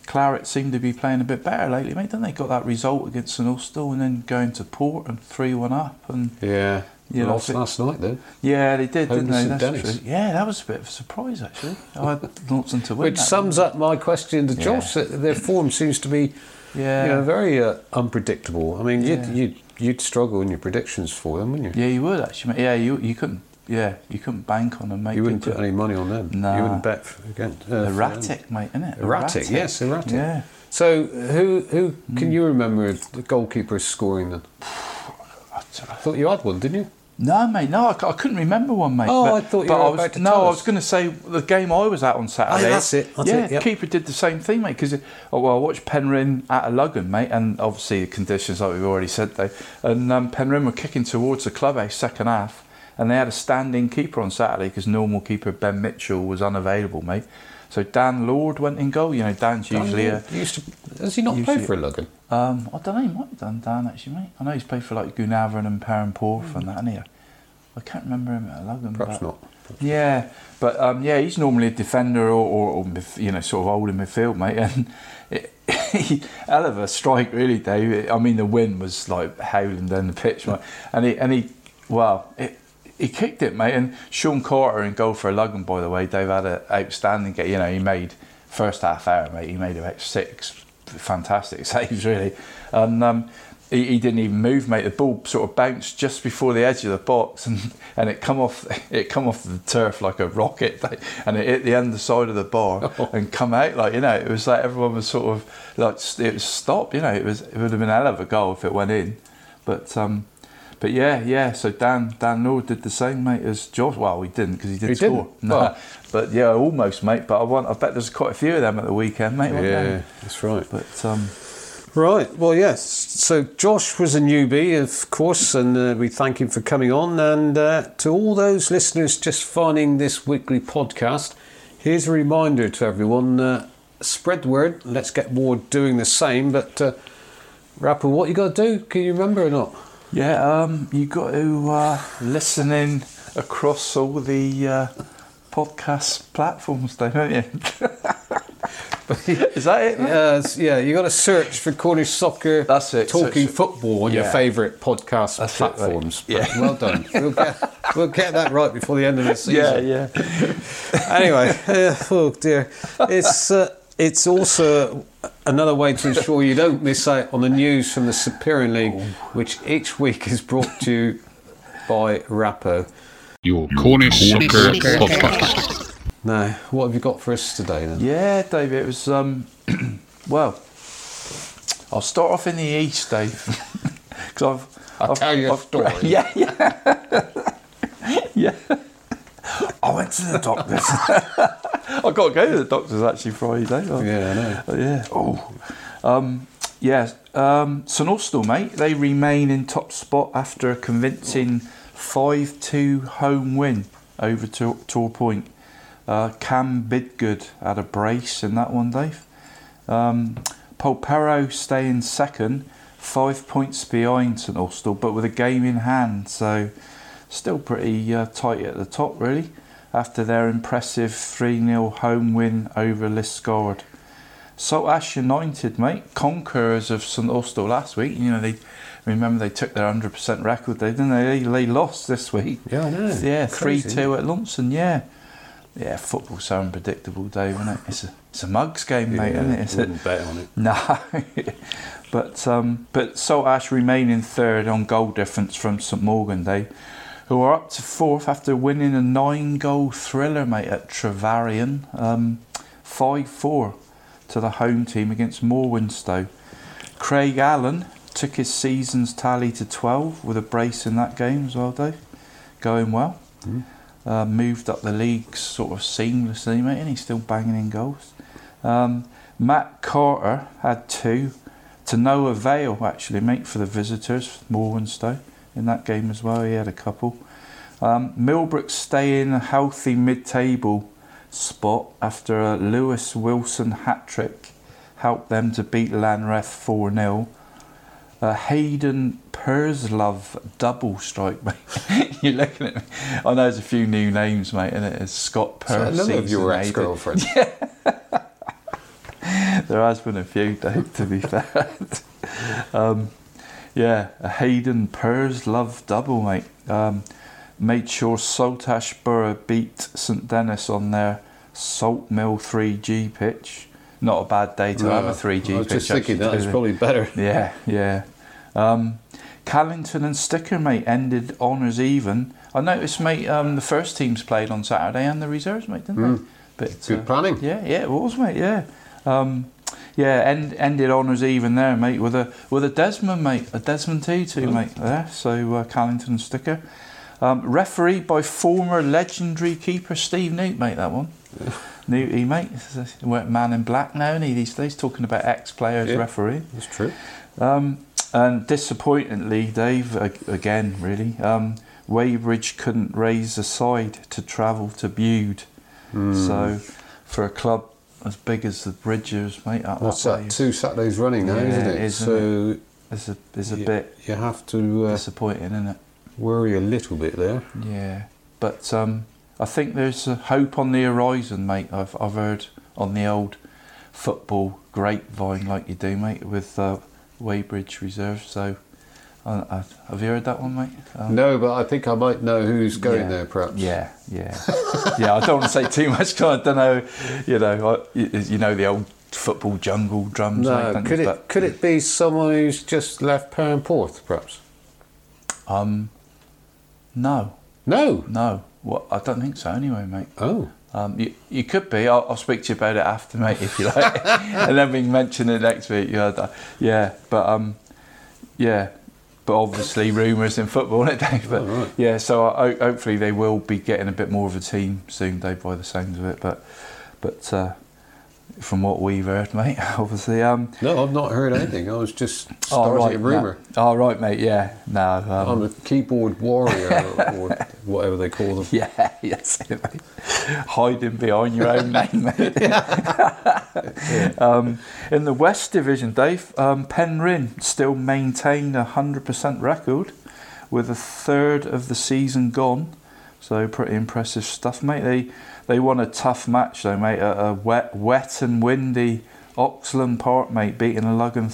Claret seem to be playing a bit better lately, mate. Don't they got that result against St Austell and then going to Port and 3-1 up and yeah. You lost last night, though. Yeah, they did, didn't they? St. Dennis. True. Yeah, that was a bit of a surprise, actually. I had Norton to win. Which sums up my question to Josh. Yeah. Their form seems to be, very unpredictable. I mean, you'd struggle in your predictions for them, wouldn't you? Yeah, you would actually. Mate. Yeah, you couldn't yeah, you couldn't bank on them, mate. You wouldn't put any money on them. No. You wouldn't bet against. Erratic, mate, innit? Erratic, yes, erratic. Yeah. So who can you remember the goalkeeper scoring then? I thought you had one, didn't you? No, mate, no, I couldn't remember one, mate. Oh, but, I thought you were about to tell us. No, I was going to say the game I was at on Saturday. Oh, that's it. Yep. Keeper did the same thing, mate, because I watched Penryn at Illogan, mate, and obviously the conditions, like we've already said, though. And Penryn were kicking towards the clubhouse second half, and they had a standing keeper on Saturday because normal keeper Ben Mitchell was unavailable, mate. So Dan Lord went in goal. You know, Dan's usually Has he not played for Illogan? I don't know. He might have done, Dan, actually, mate. I know he's played for like Goonaveran and Perranporth and that, hasn't he? I can't remember him at Illogan. Perhaps not. Yeah, but he's normally a defender or sort of holding midfield, mate. And hell of a strike, really, Dave. I mean, the wind was like howling down the pitch, mate. He kicked it, mate, and Sean Carter in goal for Illogan, by the way. They've had an outstanding game. You know, he made first half hour, mate. He made about 6 fantastic saves, really. And he didn't even move, mate. The ball sort of bounced just before the edge of the box, and it come off the turf like a rocket, and it hit the underside of the bar and come out like, you know. It was like everyone was sort of like it was stopped. You know, it would have been a hell of a goal if it went in, but. But yeah. So Dan Lord did the same, mate, as Josh. Well, he didn't because he score. Didn't. No, well. But yeah, almost, mate. But I bet there's quite a few of them at the weekend, mate. Yeah, that's right. But right. Well, yes. So Josh was a newbie, of course, and we thank him for coming on. And to all those listeners just finding this weekly podcast, here's a reminder to everyone: spread the word. Let's get more doing the same. But Rappo, what you got to do? Can you remember or not? Yeah, you got to listen in across all the podcast platforms, don't you? Is that it? Yeah, you got to search for Cornish Soccer. That's it. Talking football on your favourite podcast platforms. Right. Yeah. Well done. We'll get that right before the end of the season. Yeah. Anyway, oh dear, it's also another way to ensure you don't miss out on the news from the Superior League, which each week is brought to you by Rappo. Your Cornish Soccer Podcast. Now, what have you got for us today then? Yeah, Dave, it was, well, I'll start off in the East, Dave. Because I'll tell you a story. Yeah. I went to the doctors. I got to go to the doctors actually Friday. Yeah, I know. Yeah. Oh. St Austell, mate. They remain in top spot after a convincing 5-2 home win over Torpoint. Cam Bidgood had a brace in that one, Dave. Polperro staying second, 5 points behind St Austell, but with a game in hand. So still pretty tight at the top, really, after their impressive 3-0 home win over Liscard. Salt Ash United, mate, conquerors of St Austell last week. You know, they took their 100% record, didn't they? They lost this week. Yeah, I know. Yeah, 3-2 at Launceston, yeah. Yeah, football's so unpredictable, Dave, isn't it? It's a mugs game, mate, isn't it? I wouldn't bet on it. No. But Salt Ash remain in third on goal difference from St Mawgan, Dave, who are up to fourth after winning a 9-goal thriller, mate, at Trevarian, 5-4 to the home team against Morwenstow. Craig Allen took his season's tally to 12 with a brace in that game as well, Dave. Going well. Mm. Moved up the league sort of seamlessly, mate, and he's still banging in goals. Matt Carter had 2 to no avail, actually, mate, for the visitors, Morwenstow. In that game as well, he had a couple. Millbrook stay in a healthy mid-table spot after a Lewis Wilson hat-trick helped them to beat Lanreth 4-0. Hayden Perslove double strike, mate. You're looking at me. I know there's a few new names, mate, and it is Scott Perslove. So I love your ex-girlfriend. Yeah. There has been a few, Dave, to be fair. Yeah, a Hayden Perslove double, mate. Made sure Salt Ash Borough beat St Dennis on their Salt Mill 3G pitch. Not a bad day to have a 3G pitch. I was just thinking that's probably better. Yeah. Callington and Sticker, mate, ended honours even. I noticed, mate, the first teams played on Saturday and the reserves, mate, didn't they? But, good planning. Yeah, it was, mate, yeah. Ended honours even there, mate, with a Desmond, mate, a Desmond Tutu, mate, there. So Callington and Sticker. Refereed by former legendary keeper Steve Newt, mate, that one. Yeah. Newty, mate, man in black now, isn't he, these days, talking about ex-players refereeing. That's true. And disappointingly, Dave, again, really, Weybridge couldn't raise a side to travel to Bude. So, for a club as big as the Bridgers, mate, what's that? 2 Saturdays running now, isn't it? It's a bit. You have to disappointing, isn't it? Worry a little bit there. Yeah, but I think there's a hope on the horizon, mate. I've heard on the old football grapevine, like you do, mate, with Weybridge reserves. So, have you heard that one, mate? No, but I think I might know who's going there, perhaps. Yeah. I don't want to say too much, because I don't know. You know the old football jungle drums. No, mate, could it be someone who's just left Perranporth, perhaps? No. Well, I don't think so. Anyway, mate. Oh. You could be. I'll speak to you about it after, mate, if you like, and then we can mention it next week. But obviously rumours in football, isn't it, Dave? But so hopefully they will be getting a bit more of a team soon, Dave, by the sounds of it. But from what we've heard, mate, obviously. No, I've not heard anything. I was just starting a rumour. Oh, right, mate, yeah. No, I'm a keyboard warrior or whatever they call them. Yeah, yes, mate. Hiding behind your own name, mate. In the West Division, Dave, Penryn still maintained a 100% record with a third of the season gone. So pretty impressive stuff, mate. They won a tough match though, mate, at a wet and windy Oxland Park, mate, beating Illogan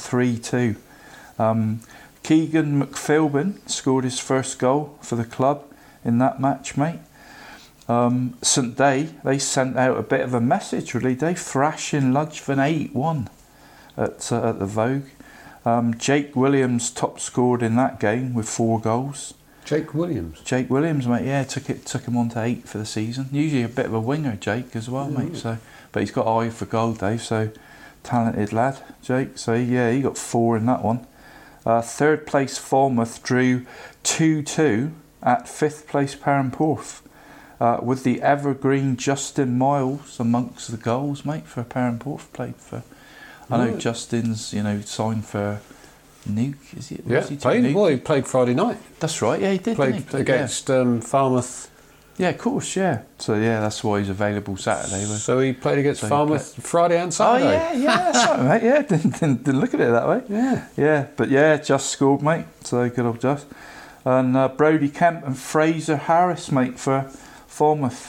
3-2. Keegan McPhilbin scored his first goal for the club in that match, mate. St Day, they sent out a bit of a message, really. They thrashing Ludgevin 8-1 at the Vogue. Jake Williams top scored in that game with 4 goals. Jake Williams, mate, yeah, took him on to 8 for the season. Usually a bit of a winger, Jake, as well, mate. So, but he's got eye for goal, Dave, so talented lad, Jake. So, yeah, he got 4 in that one. Third place Falmouth drew 2-2 at fifth place Perranporth, with the evergreen Justin Miles amongst the goals, mate, for Perranporth. Played for... I know Justin's, signed for... Nuke, is it? Yeah, he played Friday night. That's right, yeah, he did. Played against Falmouth. Yeah, of course, yeah. So, yeah, that's why he's available Saturday. So he played against Falmouth Friday and Saturday. Oh, yeah, that's right, mate, yeah. Didn't look at it that way. Yeah, but yeah, just scored, mate. So good old Just. And Brodie Kemp and Fraser Harris, mate, for Falmouth.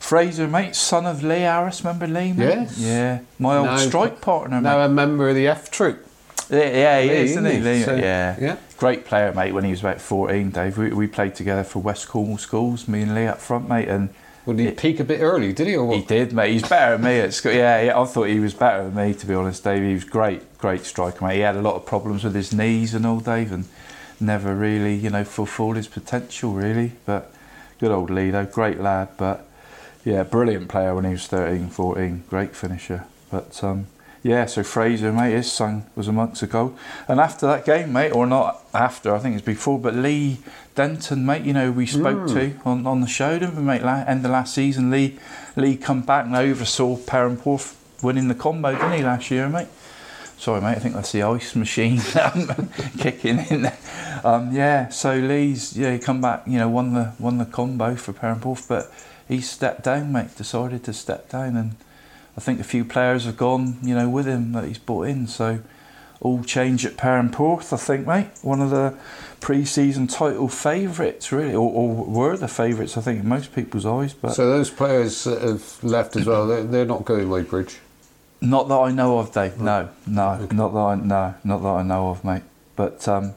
Fraser, mate, son of Lee Harris, remember Lee, mate? Yes. Yeah, my old strike partner, mate. Now a member of the F Troop. Yeah, he is, isn't he? Yeah. Great player, mate, when he was about 14, Dave. We played together for West Cornwall Schools, me and Lee up front, mate. And well, did he peak a bit early, did he? Or what? He did, mate. He's better than me at school. Yeah, I thought he was better than me, to be honest, Dave. He was great striker, mate. He had a lot of problems with his knees and all, Dave, and never really, fulfilled his potential, really. But good old Lee, though. Great lad, but, yeah, brilliant player when he was 13, 14. Great finisher. But, yeah, so Fraser, mate, his son was amongst the goal. And after that game, mate, or not after, I think it's before, but Lee Denton, mate, we spoke to on the show, didn't we, mate, end of last season. Lee come back and oversaw Perranporth winning the combo, didn't he, last year, mate? Sorry, mate, I think that's the ice machine kicking in there. So Lee's, he come back, won the combo for Perranporth, but he stepped down, mate, decided to step down, and I think a few players have gone, with him that he's brought in. So, all change at Perranporth, I think, mate. One of the pre-season title favourites, really, or were the favourites, I think, in most people's eyes. But so those players that have left as well, they're not going Weybridge. Not that I know of, Dave. No, okay. Not that I know of, mate. But I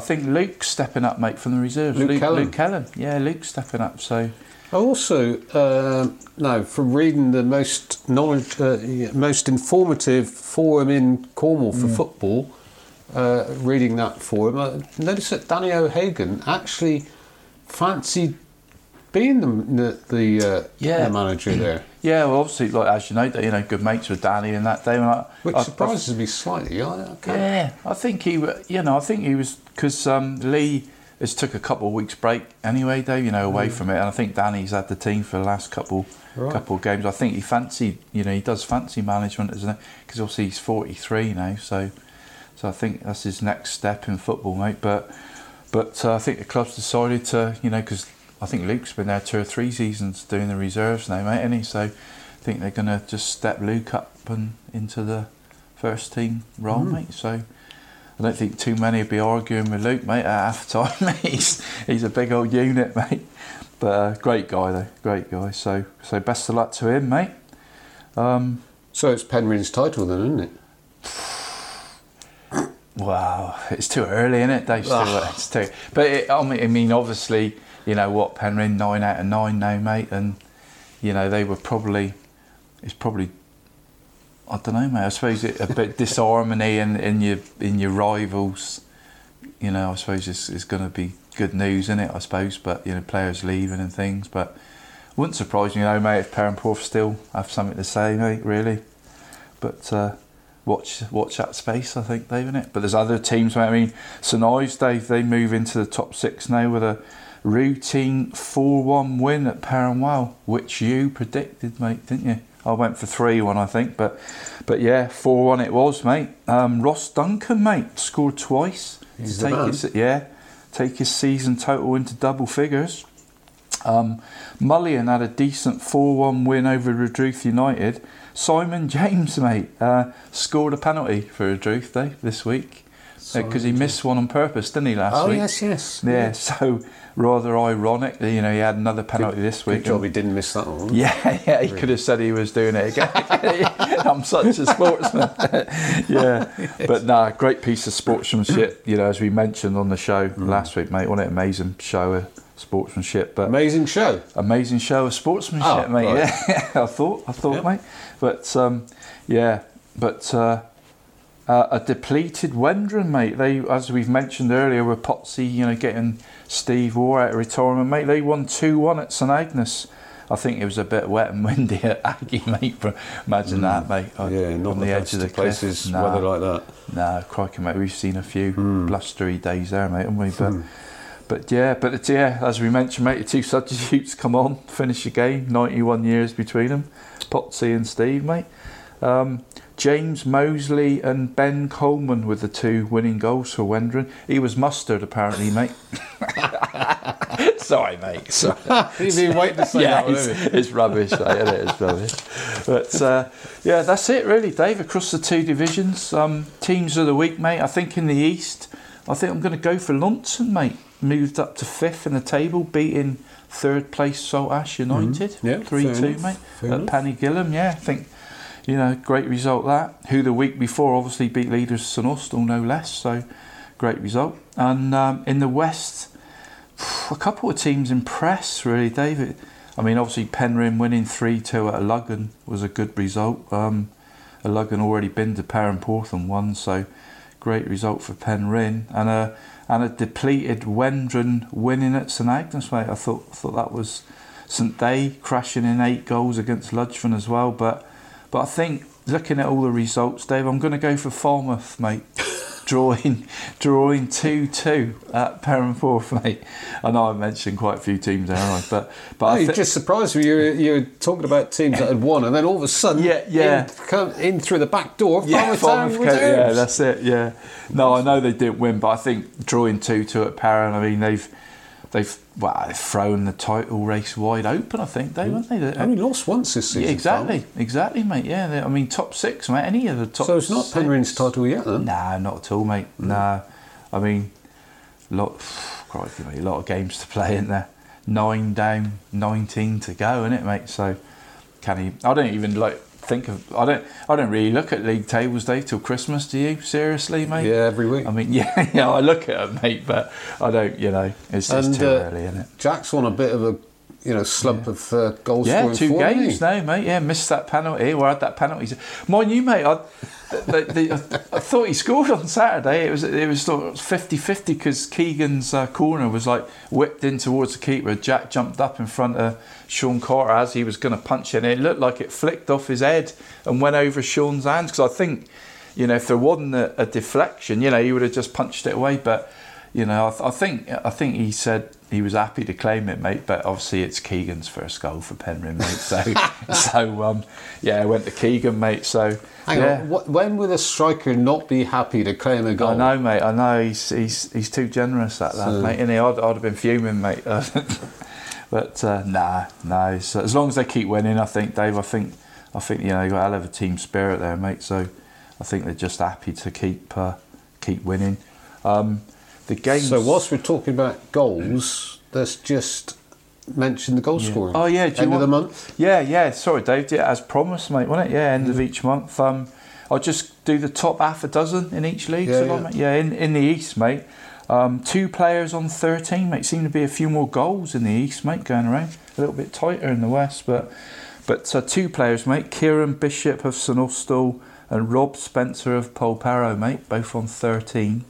think Luke's stepping up, mate, from the reserves. Luke Kellen. Yeah, Luke's stepping up. So. Also, from reading the most informative forum in Cornwall for football, reading that for him, I noticed that Danny O'Hagan actually fancied being the manager there. Yeah, well, obviously, like as you know, they're, you know, good mates with Danny and that day. And which surprises me slightly. Okay. Yeah, I think he, you know, I think he was, because Lee has took a couple of weeks break anyway, Dave, you know, away from it. And I think Danny's had the team for the last couple of games. I think he fancied, you know, he does fancy management, isn't it? Because obviously he's 43 now, so I think that's his next step in football, mate. But I think the club's decided to, you know, because I think Luke's been there 2 or 3 seasons doing the reserves now, mate, isn't he? So I think they're going to just step Luke up and into the first team role, mate. So I don't think too many would be arguing with Luke, mate, at half time, mate. He's a big old unit, mate. But great guy, though. Great guy. So best of luck to him, mate. So it's Penryn's title then, isn't it? Wow, it's too early, isn't it, Dave? It's too. But I mean, obviously, you know what, Penryn 9 out of 9 now, mate, and you know they were probably. It's probably. I don't know, mate. I suppose it, a bit disharmony in your rivals. You know, I suppose it's going to be good news, isn't it? I suppose, but you know, players leaving and things, but it wouldn't surprise me, you know, mate, if Perranporth still have something to say, mate. Really, but. Watch that space, I think, Dave, innit? But there's other teams, mate. I mean, St Ives, Dave, they move into the top 6 now with a routine 4-1 win at Perranporth, which you predicted, mate, didn't you? I went for 3-1, I think, but yeah, 4-1 it was, mate. Ross Duncan, mate, scored twice. He's the man. Take his season total into double figures. Mullion had a decent 4-1 win over Redruth United. Simon James, mate, scored a penalty for Redruth Day this week because he missed one on purpose, didn't he, last week? Oh, yes. Yeah, so rather ironic, you know, he had another penalty this week. Good job he didn't miss that one. Yeah, he could have said he was doing it again. I'm such a sportsman. Yeah, but no, great piece of sportsmanship, you know, as we mentioned on the show last week, mate. What an amazing show sportsmanship, but amazing show of sportsmanship, mate. Right. Yeah, I thought, yeah, mate. But a depleted Wendron, mate. They, as we've mentioned earlier, were Potsy, you know, getting Steve Waugh out of retirement, mate. They won 2-1 at St Agnes. I think it was a bit wet and windy at Aggie, mate. Imagine that, mate. Yeah, not on the edge of the places, cliff. Weather like that. No, crikey, mate. We've seen a few blustery days there, mate, haven't we? But as we mentioned, mate, the 2 substitutes come on, finish the game, 91 years between them, Potsy and Steve, mate. James Moseley and Ben Coleman with the 2 winning goals for Wendron. He was mustered, apparently, mate. Sorry, mate. You've been waiting to say that one, haven't you? It's rubbish, mate, isn't it? It's rubbish. But, yeah, that's it, really, Dave, across the 2 divisions. Teams of the week, mate. I think in the East, I think I'm going to go for Launceston, mate. Moved up to 5th in the table, beating 3rd place Salt Ash United, 3-2, mate, at Pannygillam. Yeah, I think, you know, great result that. Who the week before obviously beat leaders St Austell, no less, so great result. And in the West, a couple of teams impressed, really, David. I mean, obviously Penryn winning 3-2 at Illogan was a good result. Illogan already been to Perranporth and won, so great result for Penryn. And a depleted Wendron winning at St Agnes, mate. I thought that was St Day crashing in 8 goals against Ludgevin as well. But I think looking at all the results, Dave, I'm going to go for Falmouth, mate. drawing 2-2 at Perranporth, mate. I know I mentioned quite a few teams there, haven't I? But you just surprised me. You were talking about teams that had won, and then all of a sudden, in through the back door. Falmouth, that's it. Yeah, no, I know they didn't win, but I think drawing 2-2 at Perranporth. I mean, they've thrown the title race wide open, I think, Dave, haven't they? They only lost once this season. Exactly, mate. Yeah, I mean, top 6, mate. Any of the top 6. So it's not Penryn's title yet, then? Nah, not at all, mate. Nah. I mean, a lot of games to play, isn't there? 9 down, 19 to go, isn't it, mate? So, I don't even think of. I don't really look at league tables, Dave, till Christmas. Do you? Seriously, mate? Yeah, every week. I mean, yeah, I look at it, mate, but I don't. You know, it's too early, isn't it? Jack's on a bit of a slump of goal scoring. Yeah, 2 games now, mate. Yeah, missed that penalty or had that penalty. Mind you, mate, I thought he scored on Saturday. It was 50-50 because Keegan's corner was like whipped in towards the keeper. Jack jumped up in front of Sean Carter as he was going to punch it. It looked like it flicked off his head and went over Sean's hands, because I think, if there wasn't a deflection, he would have just punched it away. But I think he said he was happy to claim it, mate. But obviously, it's Keegan's first goal for Penryn, mate. So, I went to Keegan, mate. So, Hang on. When would a striker not be happy to claim a goal? I know, mate. I know he's too generous at that, mate. And I'd have been fuming, mate. But no. So, as long as they keep winning, I think, Dave. I think you got a hell of a team spirit there, mate. So, I think they're just happy to keep winning. The games. So whilst we're talking about goals, let's just mention the goal scoring. Oh yeah, end of the month. Yeah. Sorry, Dave. Yeah, as promised, mate. Wasn't it? Yeah, end of each month. I'll just do the top 6 in each league. In the East, mate. 2 players on 13, mate. Seem to be a few more goals in the East, mate. Going around a little bit tighter in the West, but 2 players, mate. Kieran Bishop of St Austell and Rob Spencer of Polperro, mate. Both on 13.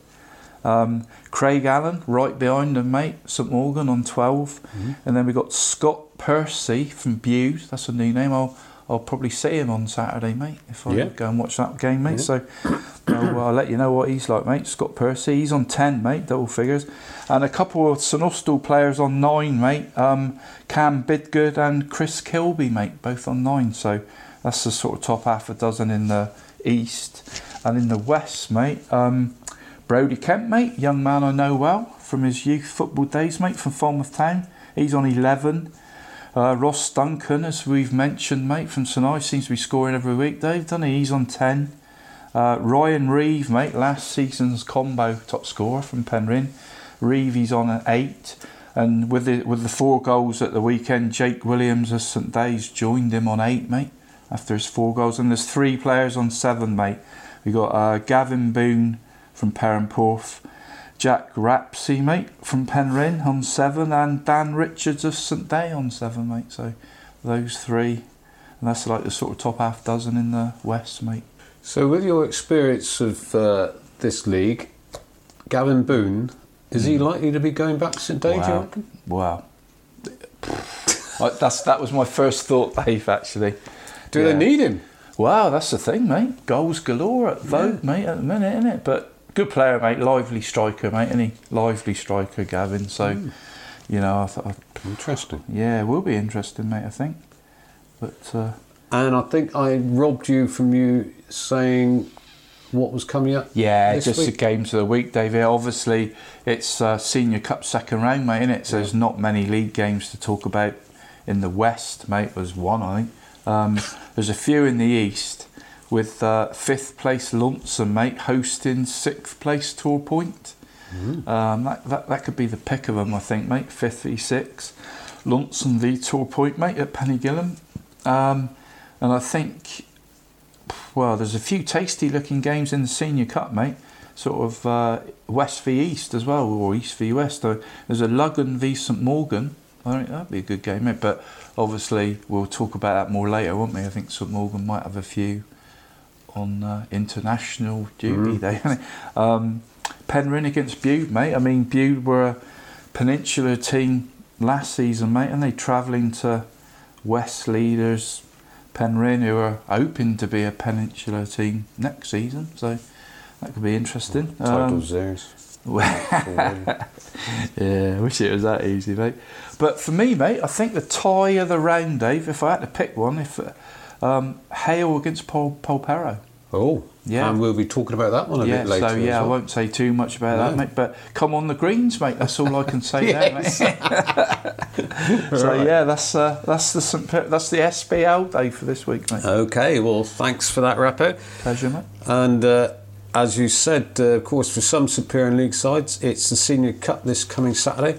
Craig Allen right behind him, mate. St Mawgan on 12, and then we got Scott Percy from Buse. That's a new name. I'll probably see him on Saturday, mate. If I go and watch that game, mate. Yeah. So I'll let you know what he's like, mate. Scott Percy, he's on 10, mate. Double figures, and a couple of St Austell players on 9, mate. Cam Bidgood and Chris Kilby, mate. Both on 9. So that's the sort of top 6 in the East, and in the West, mate. Brodie Kemp, mate, young man I know well from his youth football days, mate, from Falmouth Town. He's on 11. Ross Duncan, as we've mentioned, mate, from St Ives, seems to be scoring every week, Dave, doesn't he? He's on 10. Ryan Reeve, mate, last season's combo top scorer from Penryn. Reeve, he's on an 8. And with the 4 goals at the weekend, Jake Williams of St Days joined him on 8, mate, after his 4 goals. And there's 3 players on 7, mate. We've got Gavin Boone from Perranporth, Jack Rapsey, mate, from Penryn on 7, and Dan Richards of St Day on 7, mate. So those 3, and that's like the sort of top 6 in the West, mate. So with your experience of this league, Gavin Boone, is he likely to be going back to St Day, do you reckon? Wow. That was my first thought, Dave, actually. Do they need him? Wow, that's the thing, mate. Goals galore at Vogue, mate, at the minute, isn't it? But good player, mate. Lively striker, mate. Any lively striker, Gavin. So, I thought. Interesting. Yeah, it will be interesting, mate, I think. But. And I think I robbed you from you saying what was coming up. Yeah, this just week. The games of the week, David. Obviously, it's Senior Cup second round, mate, isn't it? So there's not many league games to talk about in the West, mate. There's one, I think. There's a few in the East, with 5th place Launceston, mate, hosting 6th place Torpoint. That could be the pick of them, I think, mate. 5th v 6, Launceston v Torpoint, mate, at Pennygillam. And I think, there's a few tasty looking games in the Senior Cup, mate. Sort of West v East as well, or East v West. There's a Luggan v St Mawgan. I think that'd be a good game, mate. But obviously, we'll talk about that more later, won't we? I think St Mawgan might have a few on international duty there. Penryn against Bude, mate. I mean, Bude were a Peninsula team last season, mate, and they travelling to West leaders Penryn, who are hoping to be a Peninsula team next season. So that could be interesting. Titles theirs. Yeah, I wish it was that easy, mate. But for me, mate, I think the tie of the round, Dave, if I had to pick one, Hale against Polperro. Oh, yeah. And we'll be talking about that one a bit later. So, I won't say too much about that, mate. But come on the greens, mate. That's all I can say now, mate. That's the SBL day for this week, mate. Okay, well, thanks for that, Rappo. Pleasure, mate. And as you said, of course, for some Superior League sides, it's the Senior Cup this coming Saturday.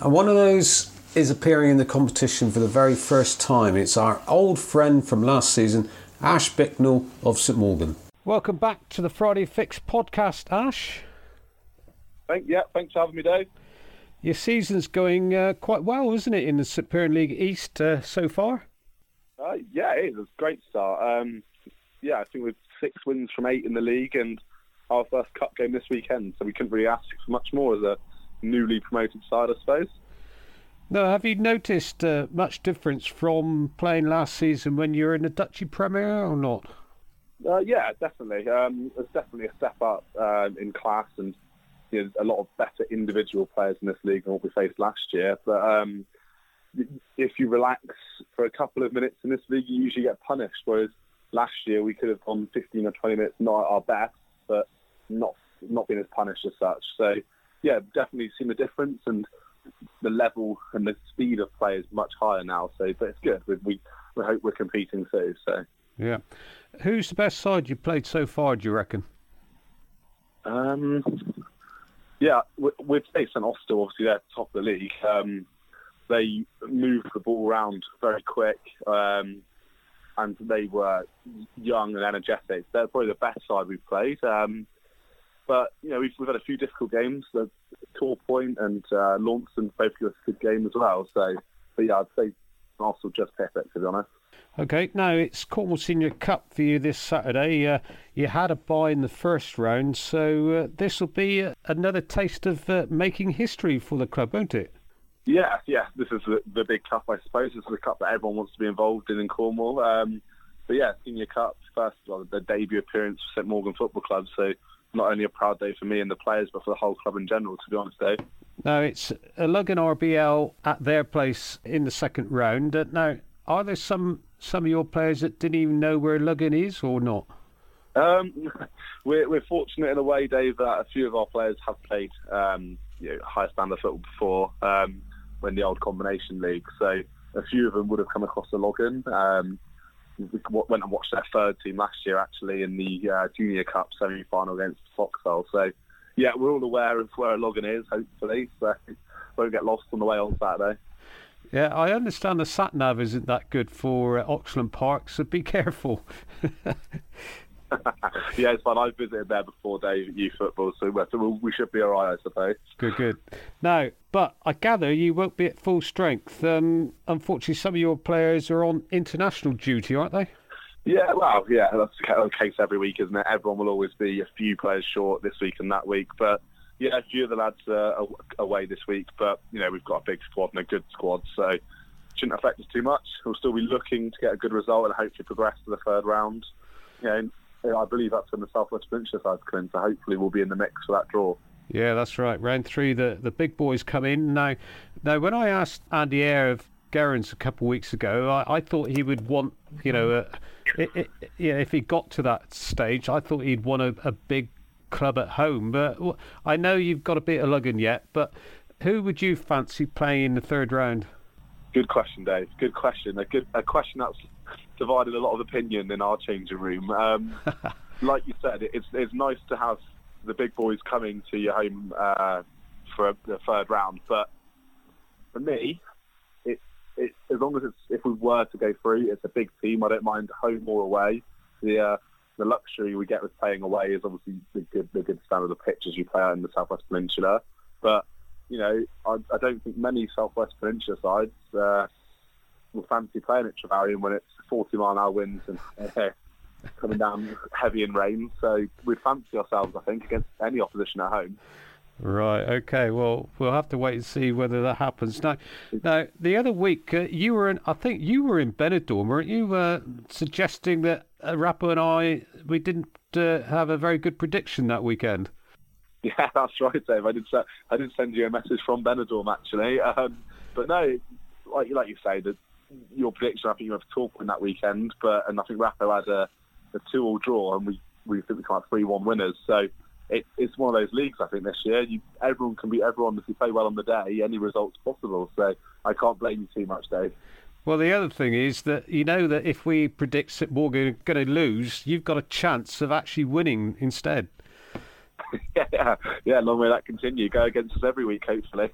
And one of those is appearing in the competition for the very first time. It's our old friend from last season, Ash Bicknell of St Mawgan. Welcome back to the Friday Fix podcast, Ash. Thanks for having me, Dave. Your season's going quite well, isn't it, in the Superior League East so far? Yeah, it is. It's a great start. Yeah, I think we've 6 wins from 8 in the league and our first cup game this weekend, so we couldn't really ask for much more as a newly promoted side, I suppose. No, have you noticed much difference from playing last season when you were in the Duchy Premier or not? Yeah, definitely. There's definitely a step up in class and you know, a lot of better individual players in this league than what we faced last year. But if you relax for a couple of minutes in this league, you usually get punished, whereas last year we could have gone 15 or 20 minutes not at our best, but not been as punished as such. So, yeah, definitely seen the difference and the level and the speed of play is much higher now, so but it's good. We hope we're competing too. So yeah, who's the best side you played so far? Do you reckon? Yeah, we've faced St Austell. Obviously, they're top of the league. They moved the ball around very quick, and they were young and energetic. They're probably the best side we've played. But you know we've had a few difficult games. The Torpoint and Launceston both give us a good game as well. So, but yeah, I'd say Arsenal just perfect to be honest. Okay, now it's Cornwall Senior Cup for you this Saturday. You had a bye in the first round, so this will be another taste of making history for the club, won't it? Yeah. This is the big cup, I suppose. This is the cup that everyone wants to be involved in Cornwall. But yeah, Senior Cup first, the debut appearance for St Mawgan Football Club. So. Not only a proud day for me and the players, but for the whole club in general, to be honest, Dave. Now, it's Illogan RBL at their place in the second round. Now, are there some of your players that didn't even know where Illogan is or not? We're fortunate in a way, Dave, that a few of our players have played high standard football before when the old combination league. So a few of them would have come across Illogan. We went and watched their third team last year, actually, in the Junior Cup semi-final against Foxhole. So, yeah, we're all aware of where Illogan is, hopefully. So, won't get lost on the way on Saturday. Yeah, I understand the sat-nav isn't that good for Oxland Park, so be careful. Yeah, it's fun. I've visited there before, Dave, at youth football, so we should be all right, I suppose. Good. Now, but I gather you won't be at full strength. Unfortunately, some of your players are on international duty, aren't they? Yeah, well, yeah, that's the case every week, isn't it? Everyone will always be a few players short this week and that week, but yeah, a few of the lads are away this week, but, you know, we've got a big squad and a good squad, so it shouldn't affect us too much. We'll still be looking to get a good result and hopefully progress to the third round. You know, I believe that's when the South West Peninsula side comes in, so hopefully we'll be in the mix for that draw. Yeah, that's right. Round 3, the big boys come in. Now when I asked Andy Eyre of Gerrans a couple of weeks ago, I thought he would want, you know, if he got to that stage, I thought he'd want a big club at home. But I know you've got a bit of Illogan yet, but who would you fancy playing in the third round? Good question, Dave. Good question. A question that's divided a lot of opinion in our changing room. Like you said, it's nice to have the big boys coming to your home for the third round. But for me, it's as long as if we were to go through, it's a big team. I don't mind home or away. The luxury we get with playing away is obviously the good standard of pitches you play out in the South West Peninsula, but. You know, I don't think many South West Peninsula sides will fancy playing at Trevarian when it's 40-mile-an-hour winds and coming down heavy in rain. So we'd fancy ourselves, I think, against any opposition at home. Right, OK. Well, we'll have to wait and see whether that happens. Now the other week, you were in Benidorm, weren't you, suggesting that Rappo and we didn't have a very good prediction that weekend? Yeah, that's right, Dave. I did send you a message from Benidorm, actually. But no, like you say, your prediction, I think you have Torpoint that weekend, and I think Rappo had a 2-2 draw, and we think we come out 3-1 winners. So it's one of those leagues, I think, this year. Everyone can beat everyone if you play well on the day, any result's possible. So I can't blame you too much, Dave. Well, the other thing is that you know that if we predict that we're going to lose, you've got a chance of actually winning instead. Yeah, long may that continue. Go against us every week, hopefully.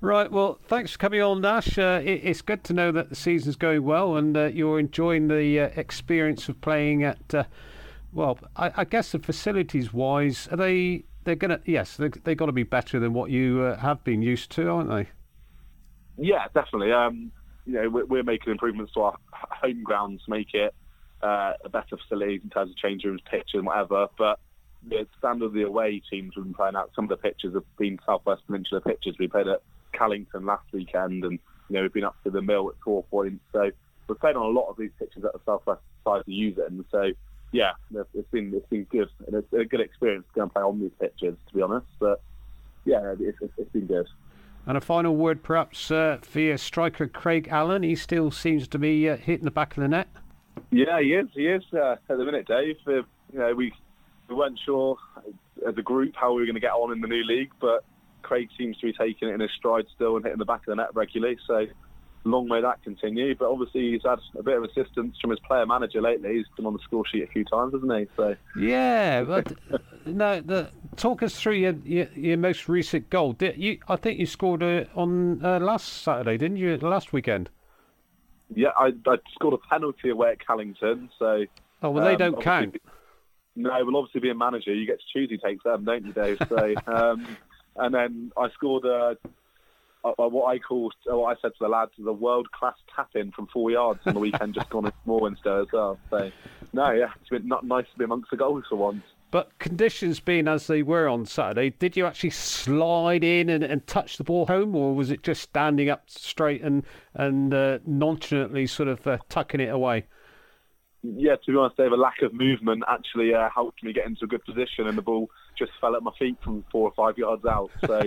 Right, well, thanks for coming on, Ash. It's good to know that the season's going well and you're enjoying the experience of playing at, well, I guess the facilities-wise, are they they're gonna, yes, they've got to be better than what you have been used to, aren't they? Yeah, definitely. You know, we're making improvements to our home grounds to make it a better facility in terms of change rooms, pitch, and whatever. But the standard of the away teams we've been playing out, some of the pitches have been Southwest Peninsula pitches. We played at Callington last weekend, and you know, we've been up to the Mill at Torpoint. So we're playing on a lot of these pitches at the Southwest side to use it. And so, yeah, it's been good, and it's a good experience to go and play on these pitches, to be honest. But yeah, it's been good. And a final word, perhaps, for your striker Craig Allen. He still seems to be hitting the back of the net. Yeah, he is at the minute, Dave. You know, we weren't sure as a group how we were going to get on in the new league, but Craig seems to be taking it in his stride still and hitting the back of the net regularly. So long may that continue. But obviously he's had a bit of assistance from his player manager lately. He's been on the score sheet a few times, hasn't he? So yeah, but no. Talk us through your most recent goal. I think you scored on last Saturday, didn't you? Last weekend. Yeah, I scored a penalty away at Callington. So they don't count. No, well, obviously being manager, you get to choose who takes them, don't you, Dave? So and then I scored what I said to the lads is a world-class tap-in from 4 yards on the weekend, just gone in Morwenstow as well. So, no, yeah, it's been not nice to be amongst the goals for once. But conditions being as they were on Saturday, did you actually slide in and touch the ball home, or was it just standing up straight and nonchalantly sort of tucking it away? Yeah, to be honest, Dave, a lack of movement actually helped me get into a good position, and the ball just fell at my feet from 4 or 5 yards out. So,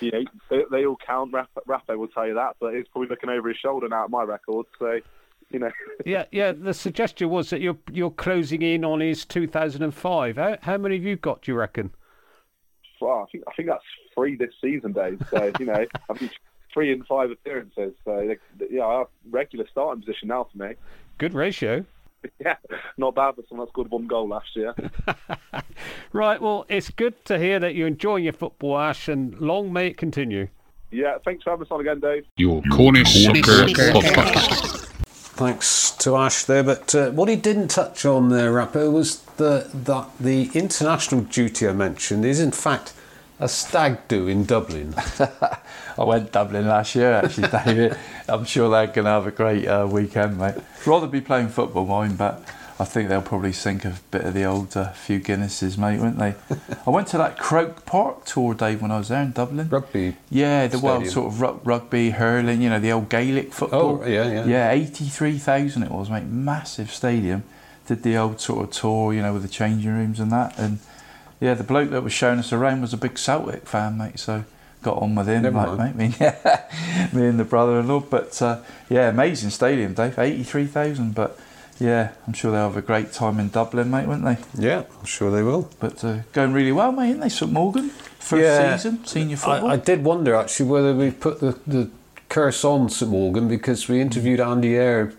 you know, they all count. Rappo will tell you that, but he's probably looking over his shoulder now at my record. So, you know. Yeah. The suggestion was that you're closing in on his 2005. How many have you got, do you reckon? Well, I think that's 3 this season, Dave. So, you know, I think 3 in 5 appearances. So, yeah, our regular starting position now for me. Good ratio. Yeah, not bad for someone that scored 1 goal last year. Right, well, it's good to hear that you're enjoying your football, Ash, and long may it continue. Yeah, thanks for having us on again, Dave. Your Cornish Soccer Podcast. Thanks to Ash there, but what he didn't touch on there, Rappo, was that the international duty I mentioned is, in fact, a stag do in Dublin. I went Dublin last year, actually, David. I'm sure they're going to have a great weekend, mate. Rather be playing football, mine, but I think they'll probably sink a bit of the old few Guinnesses, mate, won't they? I went to that Croke Park tour, Dave, when I was there in Dublin. Rugby. Yeah, the world sort of rugby, hurling, you know, the old Gaelic football. Oh, yeah. Yeah, 83,000 it was, mate. Massive stadium. Did the old sort of tour, you know, with the changing rooms and that, and yeah, the bloke that was showing us around was a big Celtic fan, mate, so got on with him, me and the brother-in-law. But, yeah, amazing stadium, Dave, 83,000. But, yeah, I'm sure they'll have a great time in Dublin, mate, won't they? Yeah, I'm sure they will. But going really well, mate, aren't they, St Mawgan? First season, senior football. I did wonder, actually, whether we put the curse on St Mawgan, because we interviewed Andy Eyre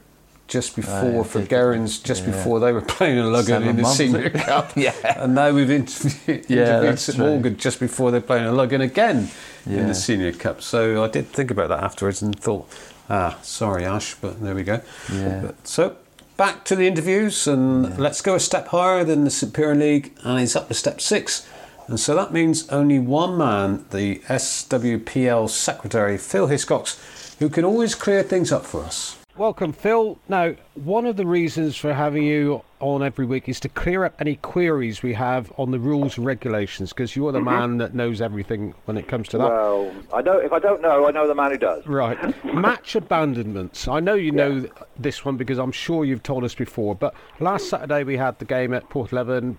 just before for Gerrans, before they were playing Illogan in the Senior Cup. Yeah. And now we've interviewed St Mawgan just before they're playing Illogan again in the Senior Cup. So I did think about that afterwards and thought, sorry, Ash, but there we go. Yeah. But, so back to the interviews, and let's go a step higher than the Superior League, and he's up to step 6. And so that means only one man, the SWPL secretary, Phil Hiscox, who can always clear things up for us. Welcome, Phil. Now, one of the reasons for having you on every week is to clear up any queries we have on the rules and regulations, because you're the man that knows everything when it comes to that. Well, if I don't know, I know the man who does. Right. Match abandonments. I know you know this one because I'm sure you've told us before, but last Saturday we had the game at Porthleven,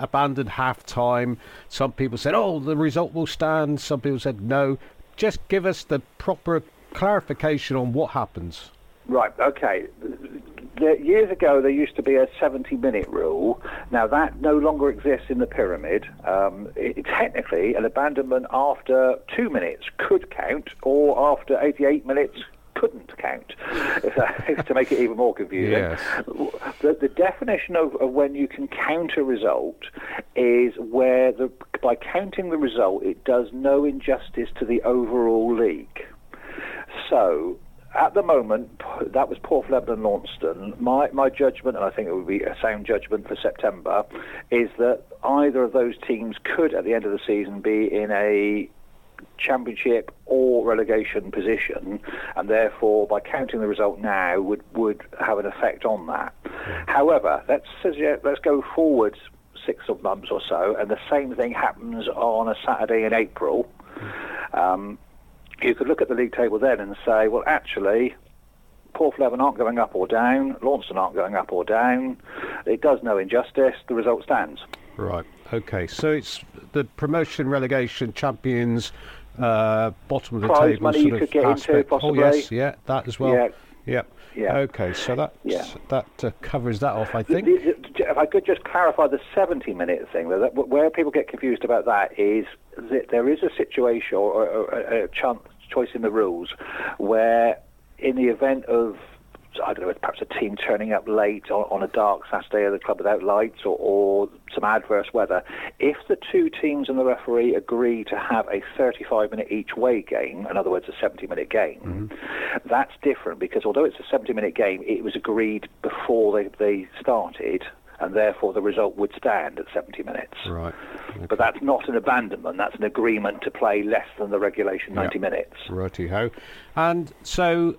abandoned half-time. Some people said, oh, the result will stand. Some people said no. Just give us the proper clarification on what happens. Right, okay. Years ago, there used to be a 70-minute rule. Now, that no longer exists in the pyramid. Technically, an abandonment after 2 minutes could count, or after 88 minutes couldn't count, to make it even more confusing. Yes. The definition of when you can count a result is where, by counting the result, it does no injustice to the overall league. So At the moment, that was Porthleven and Launceston. My judgment, and I think it would be a sound judgment for September, is that either of those teams could, at the end of the season, be in a championship or relegation position, and therefore, by counting the result now, would have an effect on that. However, let's go forward 6 months or so, and the same thing happens on a Saturday in April. You could look at the league table then and say, well, actually, Porthleven aren't going up or down, Launceston aren't going up or down. It does no injustice. The result stands. Right. OK. So it's the promotion, relegation, champions, bottom of the prize table. Money sort you could get aspect. Into, possibly. Oh, yes. Yeah, that as well. Yeah. Yep. Yeah. OK, so that covers that off, I think. If I could just clarify the 70-minute thing, though, where people get confused about that is that there is a situation or a choice in the rules where, in the event of, I don't know, perhaps a team turning up late on a dark Saturday at the club without lights or some adverse weather, if the two teams and the referee agree to have a 35-minute each way game, in other words, a 70-minute game, mm-hmm. that's different, because although it's a 70-minute game, it was agreed before they started, and therefore the result would stand at 70 minutes. Right. Okay. But that's not an abandonment, that's an agreement to play less than the regulation 90 minutes. Righty-ho. And so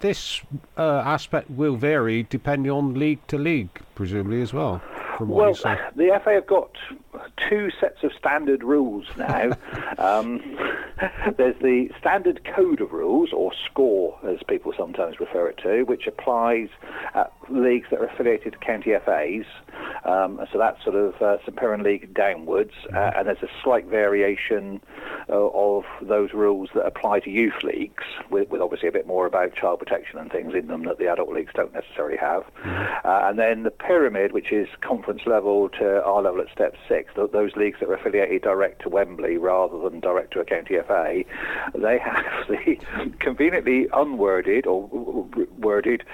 this aspect will vary depending on league to league, presumably, as well. Well, the FA have got two sets of standard rules now. There's the standard code of rules, or score, as people sometimes refer it to, which applies at leagues that are affiliated to county FAs. So that's sort of St Perrin League downwards. And there's a slight variation of those rules that apply to youth leagues, with obviously a bit more about child protection and things in them that the adult leagues don't necessarily have. And then the pyramid, which is conference level to our level at step six, those leagues that are affiliated direct to Wembley rather than direct to a county FA, they have the conveniently unworded or worded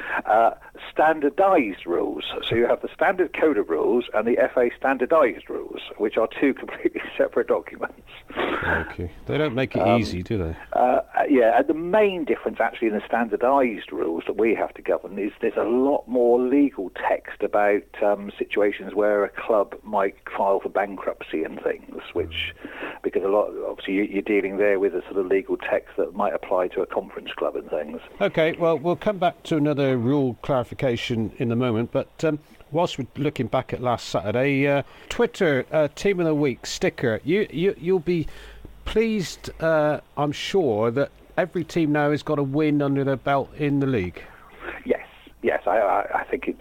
standardised rules. So you have the standard code of rules and the FA standardised rules, which are two completely separate documents. Okay. They don't make it easy, do they? And the main difference actually in the standardised rules that we have to govern is there's a lot more legal text about situations where a club might file for bankruptcy and things, which, because a lot, obviously, you're dealing there with a sort of legal text that might apply to a conference club and things. Okay, well, we'll come back to another rule clarification in a moment, but whilst we're looking back at last Saturday, Twitter, Team of the Week, Sticker, you'll be pleased, I'm sure, that every team now has got a win under their belt in the league. Yes, I think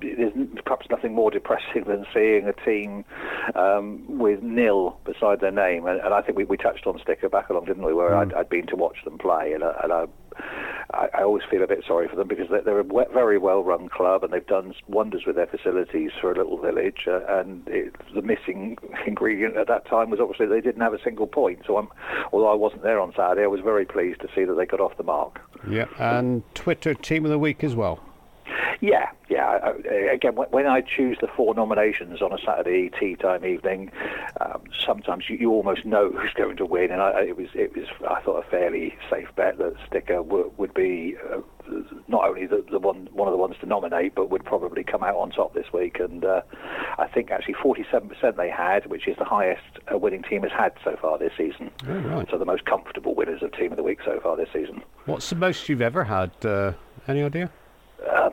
there's perhaps nothing more depressing than seeing a team with nil beside their name, and I think we touched on Sticker back along, didn't we? Where I'd been to watch them play, and I always feel a bit sorry for them, because they're a very well-run club and they've done wonders with their facilities for a little village, and the missing ingredient at that time was obviously they didn't have a single point. So although I wasn't there on Saturday, I was very pleased to see that they got off the mark. Yeah, and Twitter Team of the Week as well. Yeah. Again, when I choose the four nominations on a Saturday tea time evening, sometimes you almost know who's going to win, and it was I thought a fairly safe bet that Sticker would be not only one of the ones to nominate, but would probably come out on top this week. And I think actually 47% they had, which is the highest a winning team has had so far this season. Oh, right. So the most comfortable winners of Team of the Week so far this season. What's the most you've ever had? Any idea?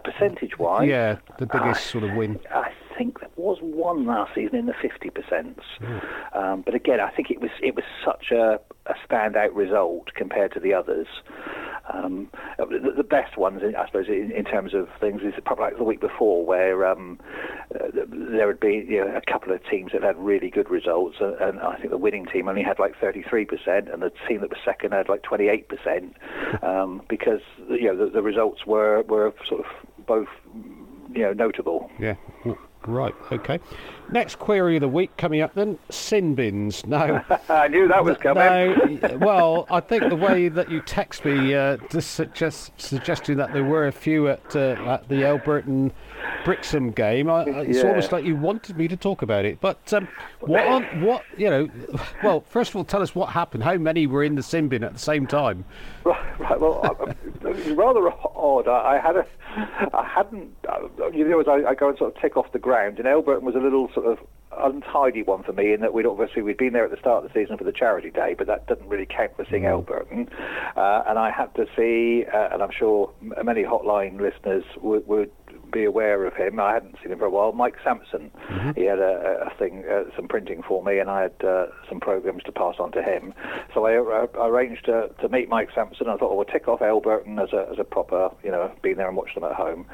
Percentage-wise? Yeah, the biggest sort of win. I think there was one last season in the 50%. Mm. But again, I think it was such a standout result compared to the others. The best ones, I suppose, in terms of things, is probably like the week before, where there had been a couple of teams that had really good results, and I think the winning team only had like 33%, and the team that was second had like 28%, because the results were sort of both notable. Yeah. Right, okay. Next query of the week coming up then, sin bins. No, I knew that was coming. No, well, I think the way that you text me suggesting that there were a few at the Alberton Brixham game, it's almost like you wanted me to talk about it. But first of all, tell us what happened. How many were in the sin bin at the same time? Right. Well, it's rather odd. I go and sort of tick off the ground, and Alberton was a little sort of untidy one for me in that we'd been there at the start of the season for the charity day, but that doesn't really count for seeing Alberton. And I had to see, and I'm sure many hotline listeners would be aware of him. I hadn't seen him for a while. Mike Sampson. Mm-hmm. He had a thing, some printing for me, and I had some programs to pass on to him. So I arranged to meet Mike Sampson. I thought, we'll tick off Alberton as a proper, being there and watch them at home.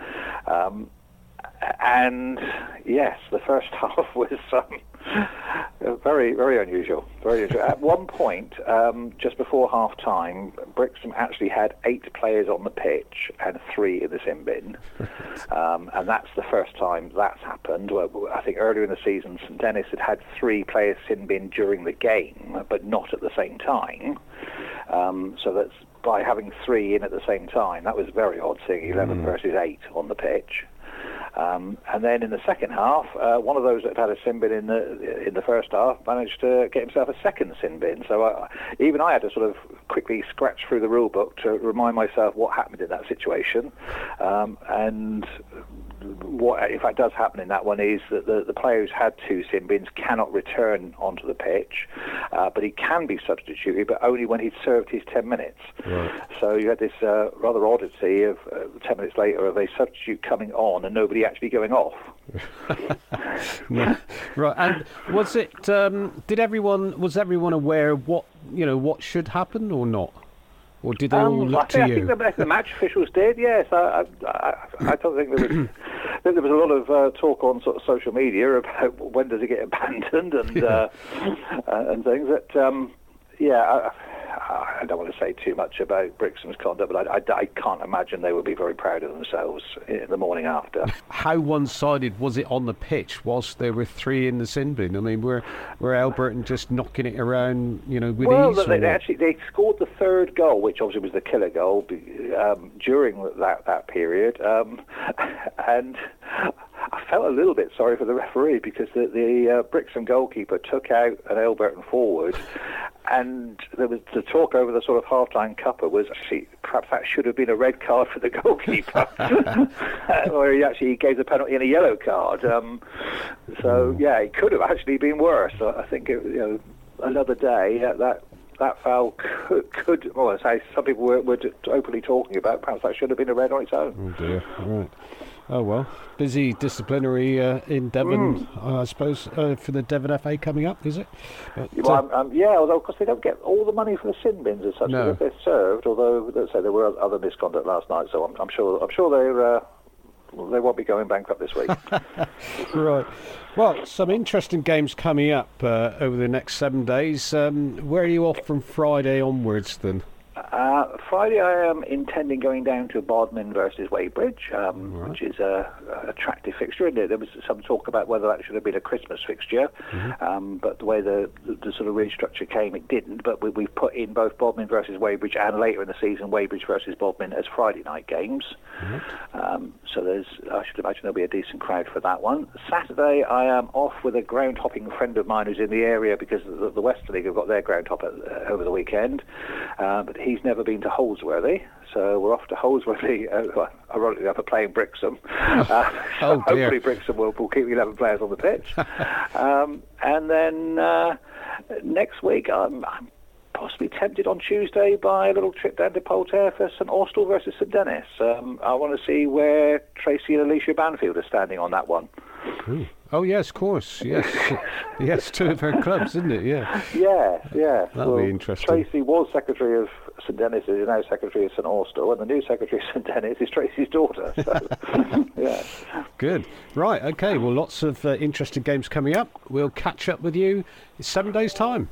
And yes, the first half was very, very unusual. Very unusual. At one point, just before half time, Brixham actually had 8 players on the pitch and 3 in the sin bin. And that's the first time that's happened. Well, I think earlier in the season, St Dennis had 3 players sin bin during the game, but not at the same time. So that's by having 3 in at the same time. That was very odd, seeing 11 versus 8 on the pitch. And then in the second half, one of those that had a sin bin in the first half managed to get himself a second sin bin. So even I had to sort of quickly scratch through the rule book to remind myself what happened in that situation. And what, in fact, does happen in that one is that the player who's had 2 sin bins cannot return onto the pitch, but he can be substituted, but only when he's served his 10 minutes. Right. So you had this rather oddity of 10 minutes later of a substitute coming on and nobody actually going off. Right. And was it? Was everyone aware of what should happen or not? Or did they all look to you? I think the match officials did, yes. I don't think there was a lot of talk on sort of social media about when does it get abandoned and things. That, I don't want to say too much about Brixham's conduct, but I can't imagine they would be very proud of themselves in the morning after. How one-sided was it on the pitch whilst there were 3 in the sin bin? I mean, were Alberton just knocking it around, with ease? Well, they scored the third goal, which obviously was the killer goal during that period, and I felt a little bit sorry for the referee because the Brixham goalkeeper took out an Alberton forward, and there was the talk over the sort of half-time cuppa was actually perhaps that should have been a red card for the goalkeeper, or he gave the penalty and a yellow card. It could have actually been worse. I think another day that foul could well, I say some people were openly talking about perhaps that should have been a red on its own. Oh dear, right. Oh, well, busy disciplinary in Devon, I suppose, for the Devon FA coming up, is it? But, although, of course, they don't get all the money for the sin bins as such, as if they're served, although, let's say, there were other misconduct last night, so I'm sure they're... they won't be going bankrupt this week. Right. Well, some interesting games coming up over the next 7 days. Where are you off from Friday onwards, then? Friday I am intending going down to Bodmin versus Weybridge, which is an attractive fixture. And there was some talk about whether that should have been a Christmas fixture, but the way the sort of restructure came, it didn't. But we've put in both Bodmin versus Weybridge and later in the season Weybridge versus Bodmin as Friday night games. Mm-hmm. So I should imagine there'll be a decent crowd for that one. Saturday I am off with a ground hopping friend of mine who's in the area because the Western League have got their ground hop over the weekend, but he's never been to Holsworthy, so we're off to Holsworthy. Ironically, after playing Brixham, so hopefully Brixham will keep 11 players on the pitch. And then next week, I'm possibly tempted on Tuesday by a little trip down to Polperro for St Austell versus St Dennis. I want to see where Tracy and Alicia Banfield are standing on that one. Cool. Oh yes, of course. Yes, yes, 2 of her clubs, isn't it? Yeah. Yes, yes. That'll be interesting. Tracy was secretary of St Dennis, is now secretary of St Austell, and the new secretary of St Dennis is Tracy's daughter. So, yeah. Good. Right. Okay. Well, lots of interesting games coming up. We'll catch up with you in 7 days' time.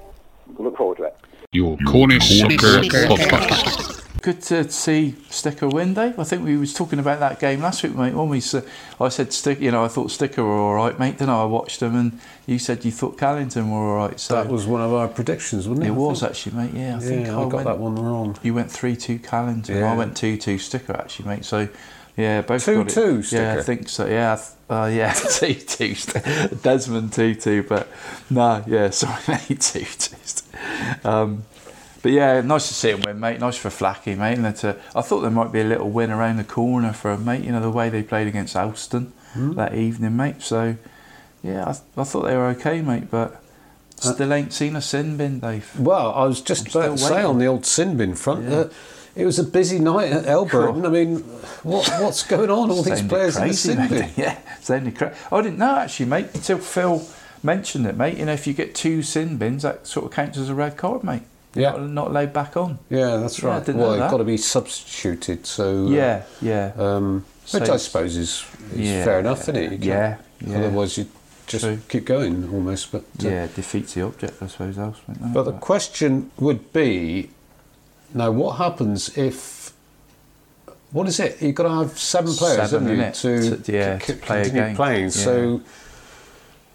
We'll look forward to it. Your Cornish Soccer Podcast. Good to see Sticker win, Dave. I think we was talking about that game last week, mate. When we, I said Sticker, you know, I thought Sticker were all right, mate. Then I watched them, and you said you thought Callington were all right. So that was one of our predictions, wasn't it? It was actually, mate. Yeah, I think I got that one wrong. You went 3-2 Callington. Yeah. I went 2-2 Sticker actually, mate. So yeah, both 2-2 Sticker. Yeah, I think so. Yeah, yeah, 2-2 Desmond Tutu, but no, yeah, sorry, mate, 2-2. But yeah, nice to see him win, mate. Nice for Flacky, mate. And I thought there might be a little win around the corner for him, mate. You know, the way they played against Helston that evening, mate. So, yeah, I thought they were okay, mate. But still ain't seen a sin bin, Dave. Well, I was just about to say on the old sin bin front that it was a busy night at Elburton. I mean, what's going on? All these players crazy, in the sin bin. Yeah, sounded crazy. I didn't know, actually, mate, until Phil mentioned it, mate. You know, if you get 2 sin bins, that sort of counts as a red card, mate. Yeah, not laid back on. Yeah, that's right. Yeah, well, they've got to be substituted. So which I suppose is fair enough, isn't it? Otherwise, you just keep going almost. But defeats the object, I suppose. But the question would be, now what happens if? What is it? You've got to have 7 players, haven't you, to play continue a game. Playing? Yeah. So.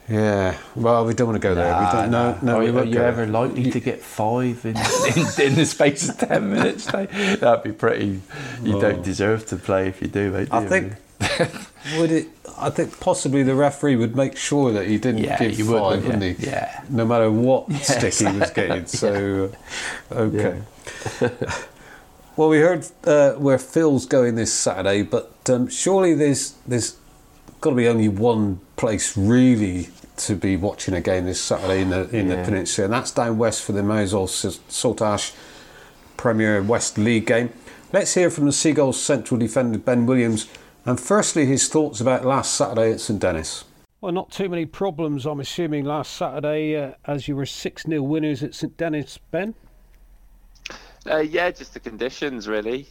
Yeah, well, we don't want to go there. We don't know. No, are you ever likely to get 5 in the space of 10 minutes? That'd be pretty. You don't deserve to play if you do, mate. I think possibly the referee would make sure that he didn't give 5, wouldn't he? Yeah. No matter what stick he was getting. So, okay. Yeah. Well, we heard where Phil's going this Saturday, but surely there's got to be only one place really to be watching a game this Saturday in the peninsula, and that's down west for the Mowzall Saltash Premier West League game. Let's hear from the Seagulls central defender Ben Williams, and firstly his thoughts about last Saturday at St Dennis. Well, not too many problems, I'm assuming, last Saturday as you were 6-0 winners at St Dennis, Ben? Just the conditions really.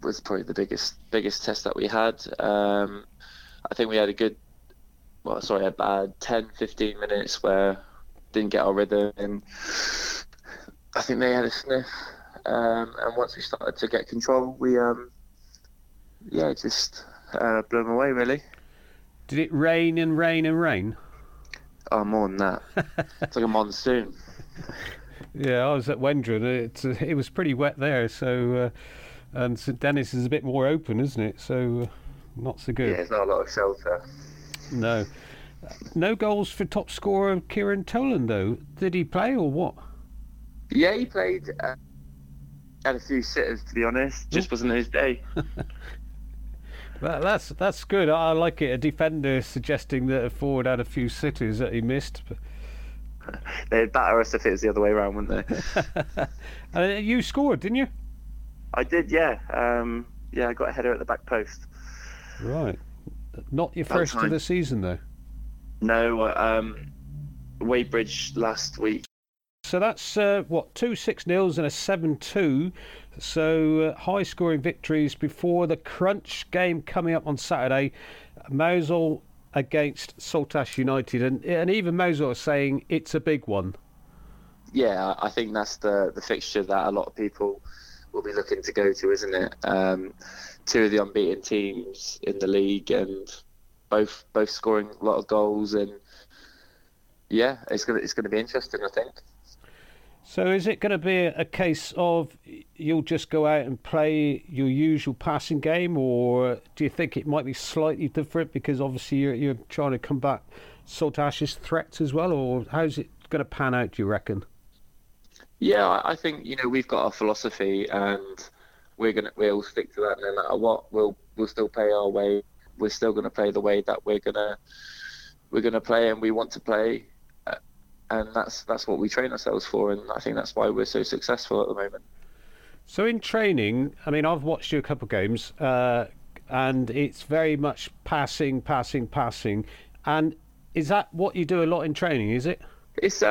Was probably the biggest test that we had. I think we had a bad 10-15 minutes where didn't get our rhythm, and I think they had a sniff. And once we started to get control, we blew them away really. Did it rain and rain and rain? Oh, more than that. It's like a monsoon. Yeah, I was at Wendron. It was pretty wet there, so. And St Dennis is a bit more open, isn't it? So, not so good. Yeah, there's not a lot of shelter. No. No goals for top scorer Kieran Tolan, though. Did he play or what? Yeah, he played. Had a few sitters, to be honest. Just wasn't his day. That's good. I like it. A defender suggesting that a forward had a few sitters that he missed. They'd batter us if it was the other way around, wouldn't they? And you scored, didn't you? I did, yeah. I got a header at the back post. Right. Not your first of the season, though? No, Weybridge last week. So that's, 2 6-0s and a 7-2. So high-scoring victories before the crunch game coming up on Saturday. Mowzall against Saltash United. And even Mowzall is saying it's a big one. Yeah, I think that's the fixture that a lot of people will be looking to go to, isn't it? 2 of the unbeaten teams in the league, and both scoring a lot of goals, and it's going to be interesting, I think. So is it going to be a case of you'll just go out and play your usual passing game, or do you think it might be slightly different because obviously you're trying to combat Saltash's threats as well, or how's it going to pan out, do you reckon? Yeah, I think, you know, we've got our philosophy, and we'll stick to that no matter what. We'll still play our way. We're still going to play the way that we're gonna play, and we want to play, and that's what we train ourselves for, and I think that's why we're so successful at the moment. So in training, I mean, I've watched you a couple of games, and it's very much passing, and is that what you do a lot in training? Is it? It's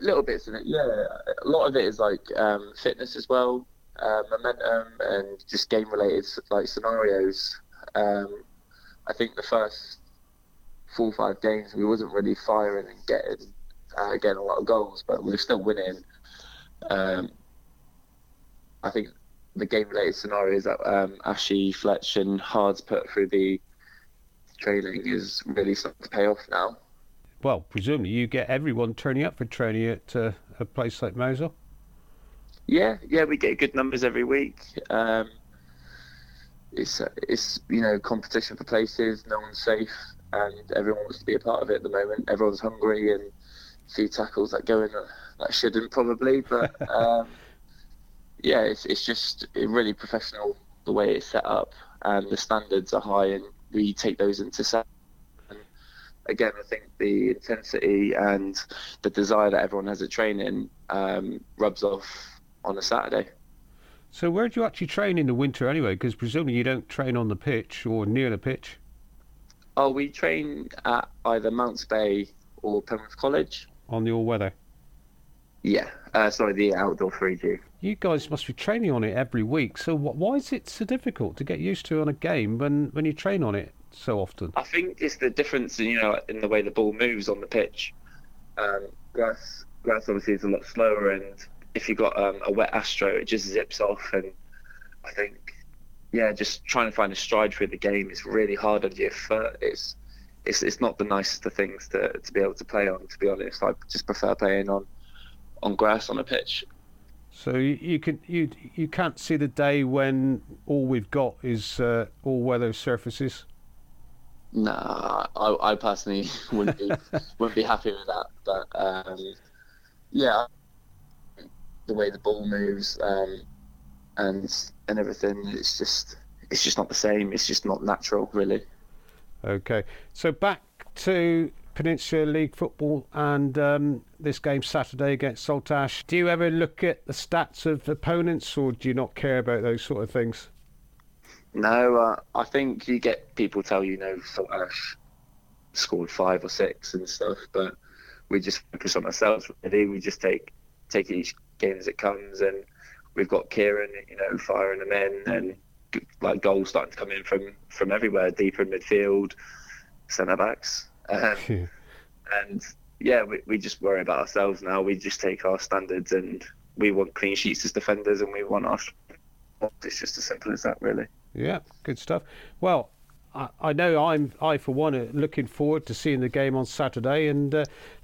little bits in it, yeah. A lot of it is like fitness as well, momentum, and just game-related like scenarios. I think the first 4 or 5 games we wasn't really firing and getting a lot of goals, but we were still winning. I think the game-related scenario is that Ashy, Fletch and Hard's put through the training is really starting to pay off now. Well, presumably you get everyone turning up for training at a place like Mosul. Yeah, we get good numbers every week. It's you know, competition for places, no one's safe, and everyone wants to be a part of it at the moment. Everyone's hungry and a few tackles that go in that shouldn't probably, but yeah, it's just really professional the way it's set up, and the standards are high, and we take those into set. And again, I think the intensity and the desire that everyone has at training rubs off on a Saturday. So where do you actually train in the winter anyway? Because presumably you don't train on the pitch or near the pitch. Oh, we train at either Mounts Bay or Penrith College. On the all-weather? Yeah, sorry, the outdoor 3G. You guys must be training on it every week, so why is it so difficult to get used to on a game when you train on it so often? I think it's the difference in the way the ball moves on the pitch. Grass obviously is a lot slower, and if you've got a wet astro, it just zips off. And I think, yeah, just trying to find a stride through the game is really hard on your foot. It's not the nicest of things to be able to play on, to be honest. I just prefer playing on grass on a pitch. So you can't see the day when all we've got is all-weather surfaces? Nah, I personally wouldn't be happy with that. But yeah, the way the ball moves and everything, it's just not the same. It's just not natural, really. Okay, so back to Peninsula League football and this game Saturday against Saltash. Do you ever look at the stats of opponents, or do you not care about those sort of things? No, I think you get people tell Saltash scored 5 or 6 and stuff, but we just focus on ourselves. Really, we just take each game as it comes, and we've got Kieran, firing them in, and like goals starting to come in from everywhere, deeper in midfield, centre backs. And yeah, we just worry about ourselves now. We just take our standards, and we want clean sheets as defenders, and we want our... It's just as simple as that, really. Yeah, good stuff. Well, I know I for one are looking forward to seeing the game on Saturday, and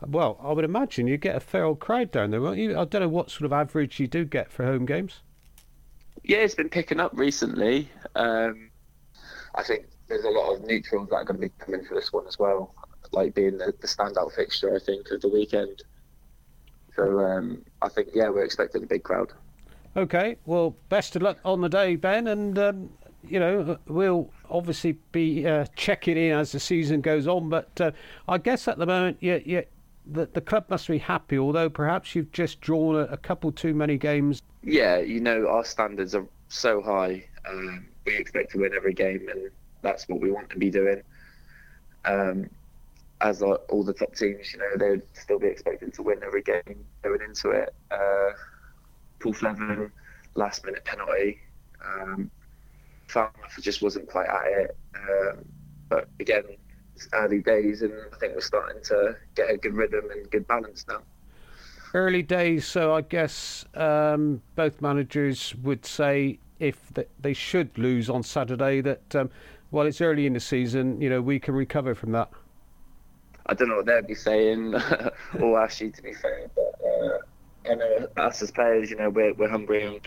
well, I would imagine you get a fair old crowd down there, won't you? I don't know what sort of average you do get for home games. Yeah, it's been picking up recently. I think there's a lot of neutrals that are going to be coming for this one as well, like being the standout fixture, I think, of the weekend. So I think, yeah, we're expecting a big crowd. OK, well, best of luck on the day, Ben, and, we'll obviously be checking in as the season goes on, but I guess at the moment the club must be happy, although perhaps you've just drawn a couple too many games. Yeah, our standards are so high. We expect to win every game, and that's what we want to be doing. As all the top teams, they would still be expecting to win every game going into it. Porthleven, last-minute penalty. Falmouth just wasn't quite at it. But again, it's early days, and I think we're starting to get a good rhythm and good balance now. Early days, so I guess both managers would say if they should lose on Saturday that, well, it's early in the season, we can recover from that. I don't know what they'd be saying, or actually, to be fair, but I know us as players, we're hungry and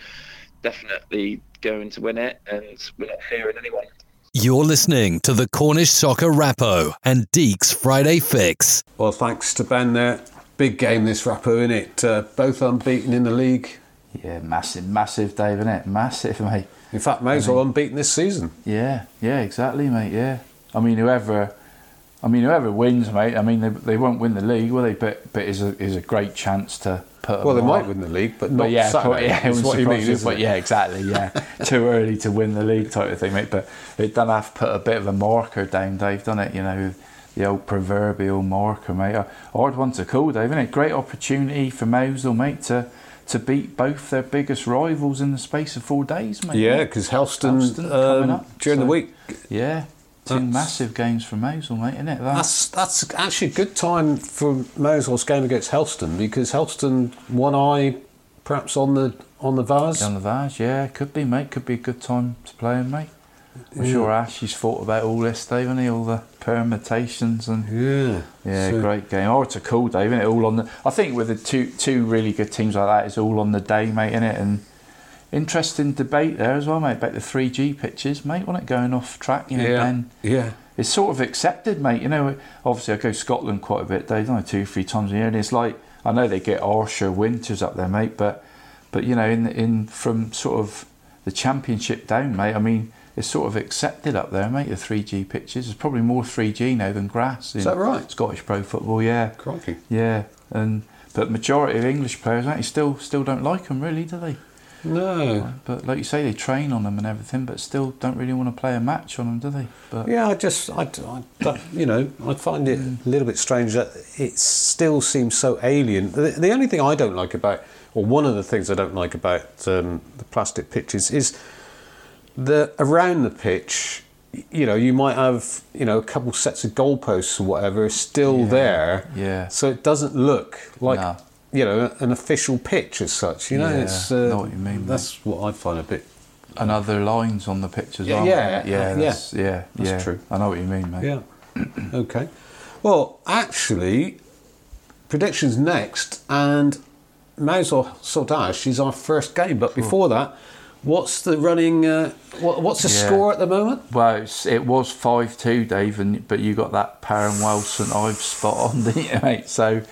definitely going to win it, and we're not fearing anyone. You're listening to the Cornish Soccer Rappo and Deeks Friday Fix. Well, thanks to Ben there. Big game this Rappo, innit? Both unbeaten in the league. Yeah, massive, Dave, innit? Massive, mate. In fact, Mosul unbeaten this season. Yeah, exactly, mate, yeah. Whoever wins, mate. They won't win the league, will they? But is a great chance to put. Well, they might win the league, but not Saturday. Yeah, it's what you mean, isn't it? Yeah, exactly. Yeah, too early to win the league type of thing, mate. But it done have to put a bit of a marker down, Dave, done it? The old proverbial marker, mate. A hard one to call, Dave, isn't it? Great opportunity for Mosul, mate, to beat both their biggest rivals in the space of 4 days, mate. Yeah, because Helston coming up during the week. Yeah. Two massive games for Mosul, mate, isn't it? That's actually a good time for Mosul's game against Helston, because Helston, one eye, perhaps on the Vars? On the Vars, yeah, could be, mate. Could be a good time to play him, mate. I'm sure Ash has thought about all this, Dave, hasn't he? All the permutations and so, great game. Oh, it's a cool day, isn't it? All on the. I think with the two really good teams like that, it's all on the day, mate, isn't it? And interesting debate there as well, mate, about the 3G pitches, mate. Wasn't it going off track? You know, it's sort of accepted, mate. You know, obviously I go to Scotland quite a bit, Dave. I know 2-3 times a year, and it's like I know they get Ayrshire winters up there, mate, but you know, in from sort of the Championship down, mate. I mean. It's sort of accepted up there, mate, the 3G pitches. There's probably more 3G now than grass. Is that right? Scottish pro football, yeah. Crikey. Yeah, but majority of English players, mate, still don't like them, really, do they? No. But like you say, they train on them and everything, but still don't really want to play a match on them, do they? But yeah, I find it a little bit strange that it still seems so alien. The only thing I don't like about, or one of the things I don't like about the plastic pitches is... around the pitch, you know, you might have, you know, a couple sets of goalposts or whatever still there. Yeah. So it doesn't look like, you know, an official pitch as such. You know, it's. Know what you mean. That's what I find a bit. And other lines on the pitch as well. That's true. I know what you mean, mate. Yeah. Okay. Well, actually, predictions next, and Mausor Sodash is our first game, but before that. What's the running? What's the score at the moment? Well, it was 5-2, Dave, but you got that Perranporth St Ives spot on, didn't you, mate? So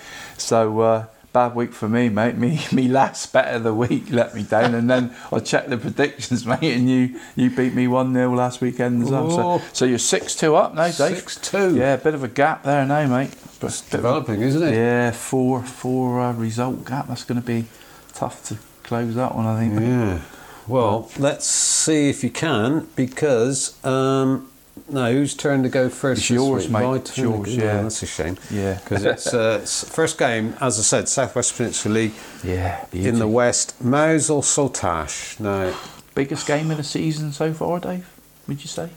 bad week for me, mate. Me last bet of the week let me down, and then I checked the predictions, mate, and you beat me 1-0 last weekend as well. So you're 6-2 up now, Dave. 6-2. Yeah, a bit of a gap there now, mate. But it's developing, isn't it? Yeah, four result gap. That's going to be tough to close that one, I think. Yeah. Well, let's see if you can, because whose turn to go first? It's yours, mate. It's yours, yeah. That's a shame. Yeah, because it's first game, as I said, South West Peninsula League. Yeah, beauty. In the West, Mausor Saltash. Now, biggest game of the season so far, Dave? Would you say?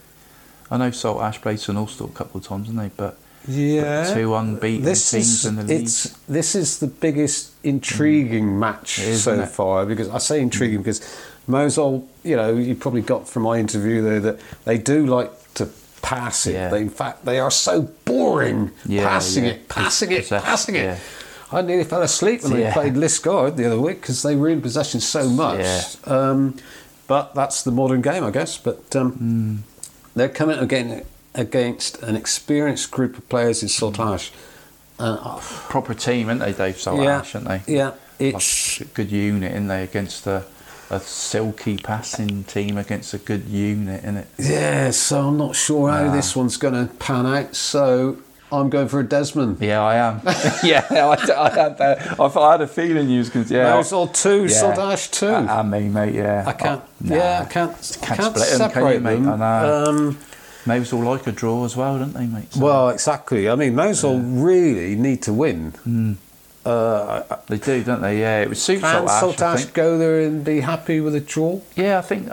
I know Saltash played St Austell a couple of times, didn't they? But two unbeaten teams in the league. This is the biggest intriguing match so far, because I say intriguing because. Mosul, you know, you probably got from my interview there that they do like to pass it. Yeah. They, in fact, they are so boring passing it. Yeah. I nearly fell asleep when they played Liscard the other week because they were in possession so much. Yeah. But that's the modern game, I guess. But they're coming against an experienced group of players in Saltash. Proper team, aren't they, Dave? Saltash, aren't they? Yeah. It's like a good unit, aren't they, against the... A silky passing team against a good unit, innit? Yeah, so I'm not sure how this one's going to pan out, so I'm going for a Desmond. Yeah, I am. I had a feeling you was going to... Yeah. Mausor 2, Sodash 2. And me, mate, yeah. I can't separate them. Mate? I know. Mausor like a draw as well, don't they, mate? So, well, exactly. I mean, Mausor really need to win. Mm. They do, don't they? Yeah, it would suit Saltash. Can Saltash go there and be happy with a draw? Yeah, I think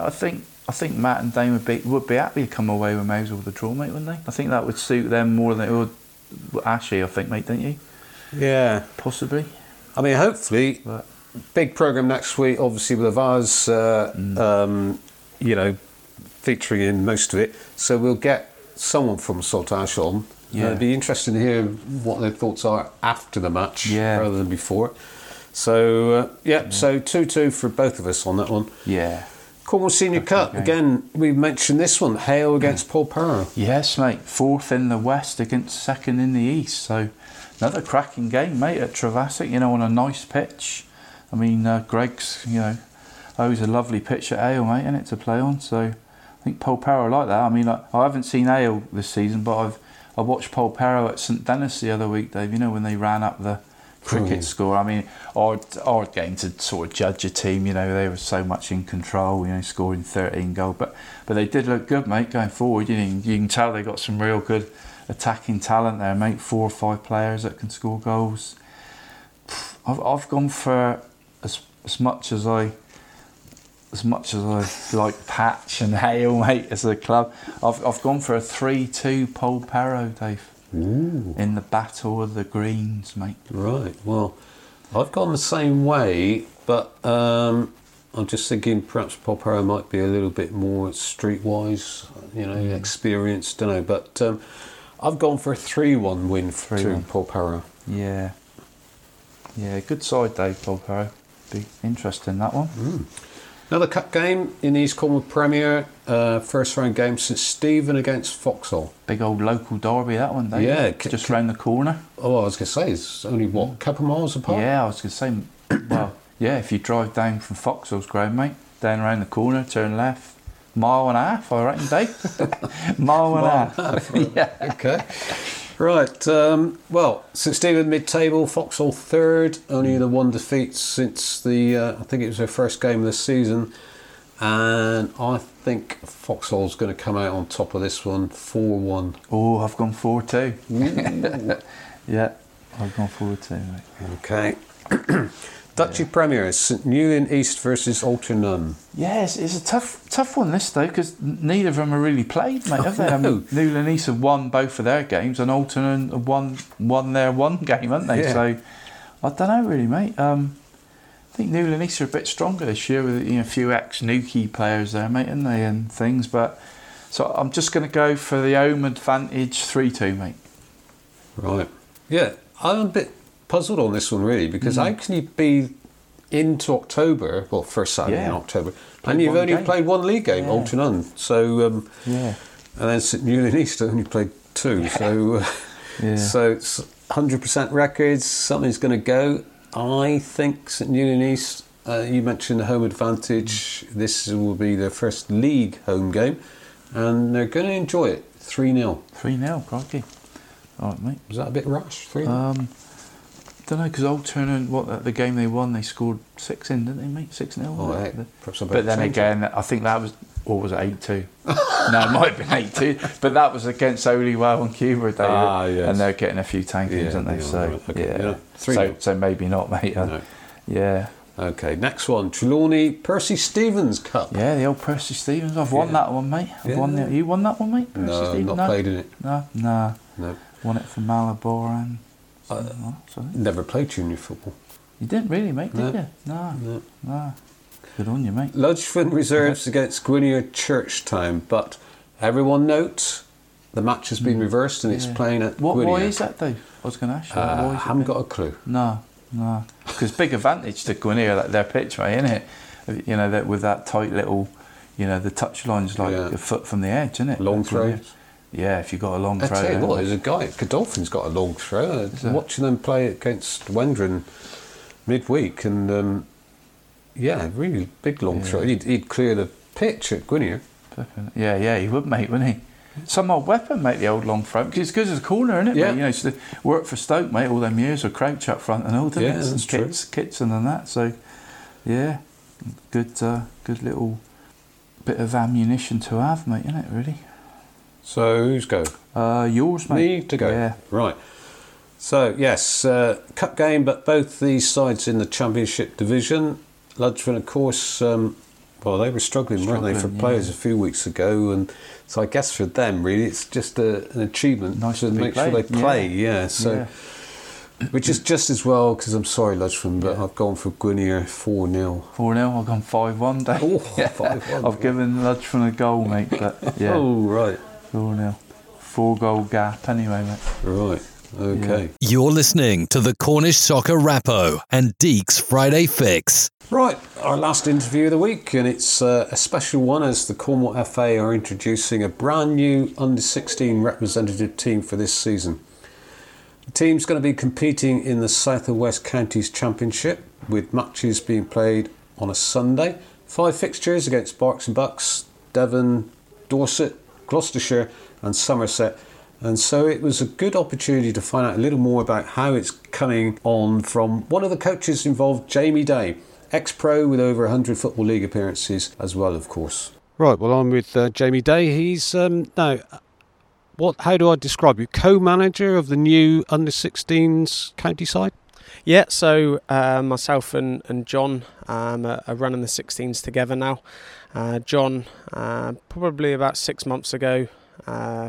Matt and Dane would be happy to come away with Mausor with a draw, mate, wouldn't they? I think that would suit them more than it would Ashy, I think, mate, don't you? Yeah, possibly. I mean, hopefully, big programme next week, obviously with the Vars, you know, featuring in most of it. So we'll get someone from Saltash on. Yeah. It'd be interesting to hear what their thoughts are after the match rather than before. So, so 2-2 for both of us on that one. Yeah. Cornwall Senior Cup, again, we mentioned this one, Hale against Polperro. Yes, mate, 4th in the West against 2nd in the East. So, another cracking game, mate, at Travasic, you know, on a nice pitch. I mean, Greg's, you know, always a lovely pitch at Hale, mate, isn't it, to play on. So, I think Polperro like that. I mean, I haven't seen Hale this season, but I watched Polperro at St Dennis the other week, Dave, you know, when they ran up the cricket score. I mean, odd game to sort of judge a team, you know, they were so much in control, you know, scoring 13 goals. But they did look good, mate, going forward. You can tell they got some real good attacking talent there, mate. 4 or 5 players that can score goals. I've gone for as much as I like Patch and Hale, mate, as a club, I've gone for a 3-2 Polperro, Dave. Ooh. In the battle of the Greens, mate. Right. Well, I've gone the same way, But I'm just thinking perhaps Polperro might be a little bit more streetwise, you know, experienced, don't know. But I've gone for a 3-1 win for Polperro. Yeah. Yeah, good side, Dave, Polperro. Be interesting, that one. Mm. Another cup game in the East Cornwall Premier. First round game, St Stephen against Foxhall. Big old local derby, that one, Dave. Yeah. Just round the corner. Oh, I was going to say, it's only, what, a couple of miles apart? Yeah, I was going to say, well... Yeah, if you drive down from Foxhall's ground, mate, down around the corner, turn left, 1.5 miles, I reckon, Dave. 1.5 miles. Yeah. Okay. Right. Well, St Stephen mid-table, Foxhall third. Only the one defeat since the, I think it was their first game of the season. And I think Foxhall's going to come out on top of this one, 4-1. Oh, I've gone 4-2. Yeah, I've gone 4-2, mate. Okay. Duchy Premier is St Newlyn East versus Altrincham. Yes, it's a tough one this though, because neither of them have really played, mate, have they? I mean, Newlyn East have won both of their games, and Altrincham have won their one game, haven't they? Yeah. So I don't know really, mate. I think Newlyn East are a bit stronger this year with, you know, a few ex-Newquay players there, mate, aren't they, and things. But so I'm just going to go for the home advantage, 3-2, mate. Right. Yeah, I'm a bit puzzled on this one really, because how can you be into October, well, first Saturday in October, and you've only played one league game, Altrincham, so and then St Newlyn East only played two, so it's 100% records, something's going to go. I think St Newlyn East, you mentioned the home advantage, this will be their first league home game, and they're going to enjoy it. 3-0. 3-0, crikey. Alright, mate. Was that a bit rash? 3-0? I don't know, because Altrincham, the game they won, they scored 6 in, didn't they, mate? 6-0. Oh, right. But then again, I think that was, or was it 8-2? No, it might have been 8-2. But that was against Oliwell and Cuba, David. Ah, yes. And they're getting a few tankings, aren't they? So maybe not, mate. No. Yeah. Okay, next one, Trelawney Percy Stevens Cup. Yeah, the old Percy Stevens. I've won that one, mate. You won that one, mate? I've not played in it. No. Won it for Malabar and... never played junior football. You didn't really, mate, did you? No. Good on you, mate. Ludgeford Reserves against Gwynedd Churchtown, but everyone note the match has been reversed and it's playing at Gwynedd. Why is that, though? I was going to ask you. I haven't got a clue. No. Because big advantage to Gwynedd, like their pitch, mate, isn't it? You know, that with that tight little, you know, the touchline's like a foot from the edge, isn't it? Long throw. Yeah, if you've got a long throw. I tell you what, there's a guy, Godolphin's got a long throw. Watching them play against Wendron midweek, and really big long throw. He'd clear the pitch at Gwynedd. Yeah, he would, mate, wouldn't he? Some old weapon, mate, the old long throw. Because it's good as a corner, isn't it, mate? You know, it's work for Stoke, mate, all them years with Crouch up front and all, didn't it? That's true. Kitson and that, so, yeah, good little bit of ammunition to have, mate, isn't it, really? So who's go? Yours, mate. Me to go. Yeah. Right. So yes, cup game, but both these sides in the Championship division. Ludgeford, of course. They were struggling, weren't they, for players a few weeks ago, and so I guess for them, really, it's just an achievement to make sure they play. Yeah. So, which is just as well, because I'm sorry, Ludgeford, but I've gone for Gwynedd 4-0. 4-0. I've gone 5-1. Dave. Oh, 5-1. I've given Ludgeford a goal, mate. But yeah. Oh right. 4-0. 4-goal gap anyway, mate. Right, okay. Yeah. You're listening to the Cornish Soccer Rappo and Deek's Friday Fix. Right, our last interview of the week, and it's a special one as the Cornwall FA are introducing a brand new under-16 representative team for this season. The team's going to be competing in the South and West Counties Championship, with matches being played on a Sunday. 5 fixtures against Barks and Bucks, Devon, Dorset, Gloucestershire and Somerset, and so it was a good opportunity to find out a little more about how it's coming on from one of the coaches involved, Jamie Day, ex-pro with over 100 Football League appearances as well, of course. Right, well, I'm with Jamie Day. He's how do I describe you? Co-manager of the new under-16s county side? Yeah, so myself and John are running the 16s together now. John, probably about 6 months ago,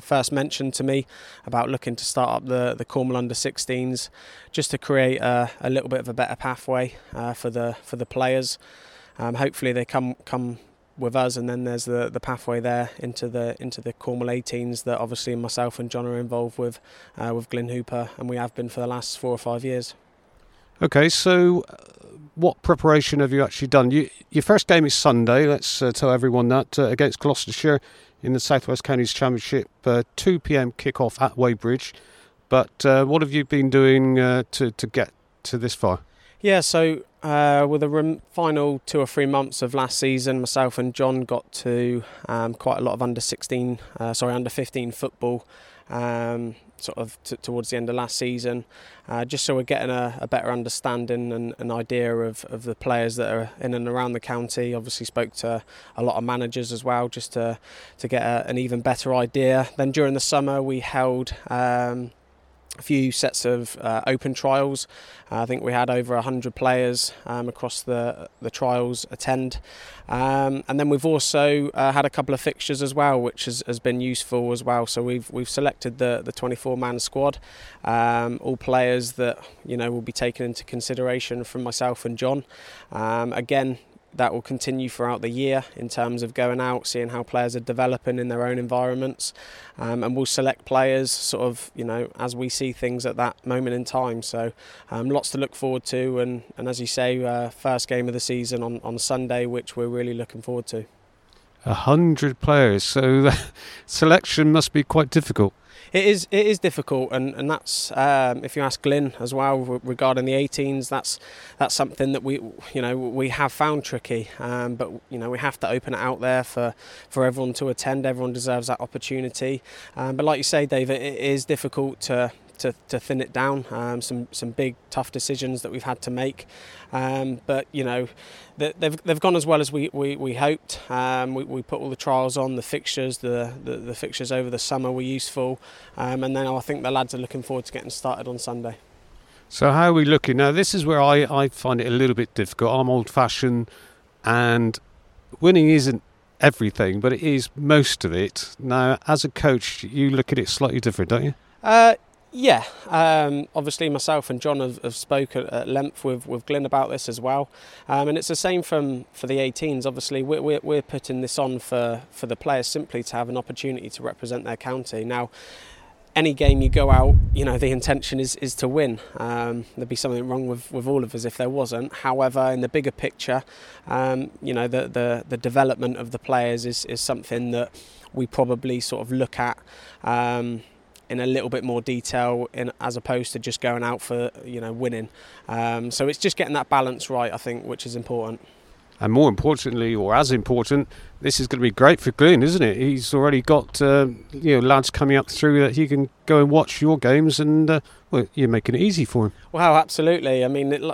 first mentioned to me about looking to start up the Cornwall under-16s just to create a little bit of a better pathway for the players. Hopefully they come with us, and then there's the pathway there into the Cornwall 18s that obviously myself and John are involved with Glyn Hooper, and we have been for the last 4 or 5 years. Okay, so what preparation have you actually done? Your first game is Sunday, let's tell everyone that, against Gloucestershire in the South West Counties Championship, 2pm kick-off at Weybridge. But what have you been doing to get to this far? Yeah, so with the final 2 or 3 months of last season, myself and John got to quite a lot of under 15 football sort of towards the end of last season, just so we're getting a better understanding and an idea of the players that are in and around the county. Obviously spoke to a lot of managers as well, just to get an even better idea. Then during the summer we held a few sets of open trials. I think we had over 100 players across the trials attend, and then we've also had a couple of fixtures as well, which has been useful as well. So we've selected the 24-man squad, all players that will be taken into consideration from myself and John. Again, that will continue throughout the year in terms of going out, seeing how players are developing in their own environments, and we'll select players sort of as we see things at that moment in time. So lots to look forward to, and as you say, first game of the season on Sunday, which we're really looking forward to. 100 players, so the selection must be quite difficult. It is difficult, and that's if you ask Glyn as well regarding the 18s, that's something that we have found tricky. But we have to open it out there for everyone to attend. Everyone deserves that opportunity. But like you say, Dave, it is difficult to thin it down. Some big tough decisions that we've had to make, but they've gone as well as we hoped. We put all the trials on, the fixtures, the fixtures over the summer were useful, and then I think the lads are looking forward to getting started on Sunday. So how are we looking now? This is where I find it a little bit difficult. I'm old-fashioned, and winning isn't everything, but it is most of it. Now, as a coach, you look at it slightly different, don't you? Yeah, obviously myself and John have spoken at length with Glyn about this as well, and it's the same for the 18s. Obviously we're putting this on for the players simply to have an opportunity to represent their county. Now, any game you go out, the intention is to win. There'd be something wrong with all of us if there wasn't. However, in the bigger picture, the development of the players is something that we probably sort of look at in a little bit more detail, as opposed to just going out for winning. So it's just getting that balance right, I think, which is important. And more importantly, or as important, this is going to be great for Glyn, isn't it? He's already got lads coming up through that he can go and watch your games, and you're making it easy for him. Well, absolutely. I mean,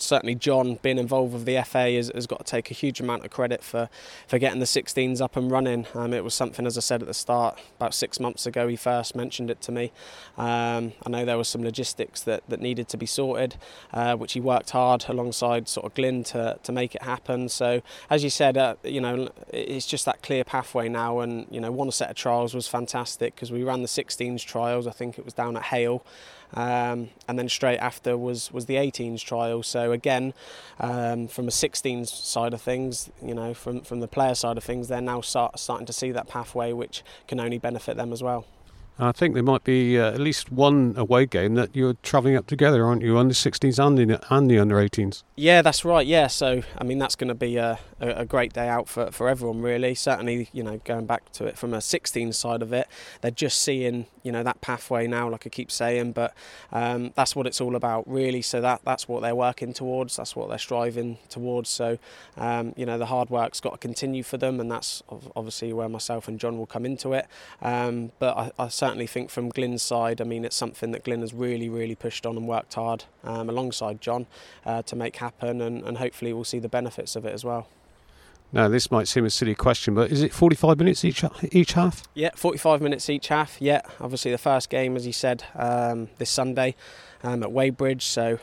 certainly John being involved with the FA has got to take a huge amount of credit for getting the 16s up and running. It was something, as I said at the start, about 6 months ago he first mentioned it to me. I know there was some logistics that needed to be sorted, which he worked hard alongside sort of Glyn to make it happen. So as you said, it's just that clear pathway now, and one set of trials was fantastic because we ran the 16s trials, I think it was down at Hale, and then straight after was the 18s trial. So again, from a 16s side of things, from the player side of things, they're now starting to see that pathway, which can only benefit them as well. I think there might be at least one away game that you're travelling up together, aren't you, under 16s and the under 18s? Yeah, that's right. Yeah, so I mean that's going to be a great day out for everyone really. Certainly, going back to it from a 16 side of it, they're just seeing that pathway now, like I keep saying, but that's what it's all about really. So that's what they're working towards, that's what they're striving towards. So the hard work's got to continue for them, and that's obviously where myself and John will come into it. But I certainly think from Glyn's side, I mean, it's something that Glyn has really, really pushed on and worked hard alongside John to make happen, and hopefully we'll see the benefits of it as well. Now, this might seem a silly question, but is it 45 minutes each half? Yeah, 45 minutes each half, yeah. Obviously the first game, as you said, this Sunday at Weybridge, so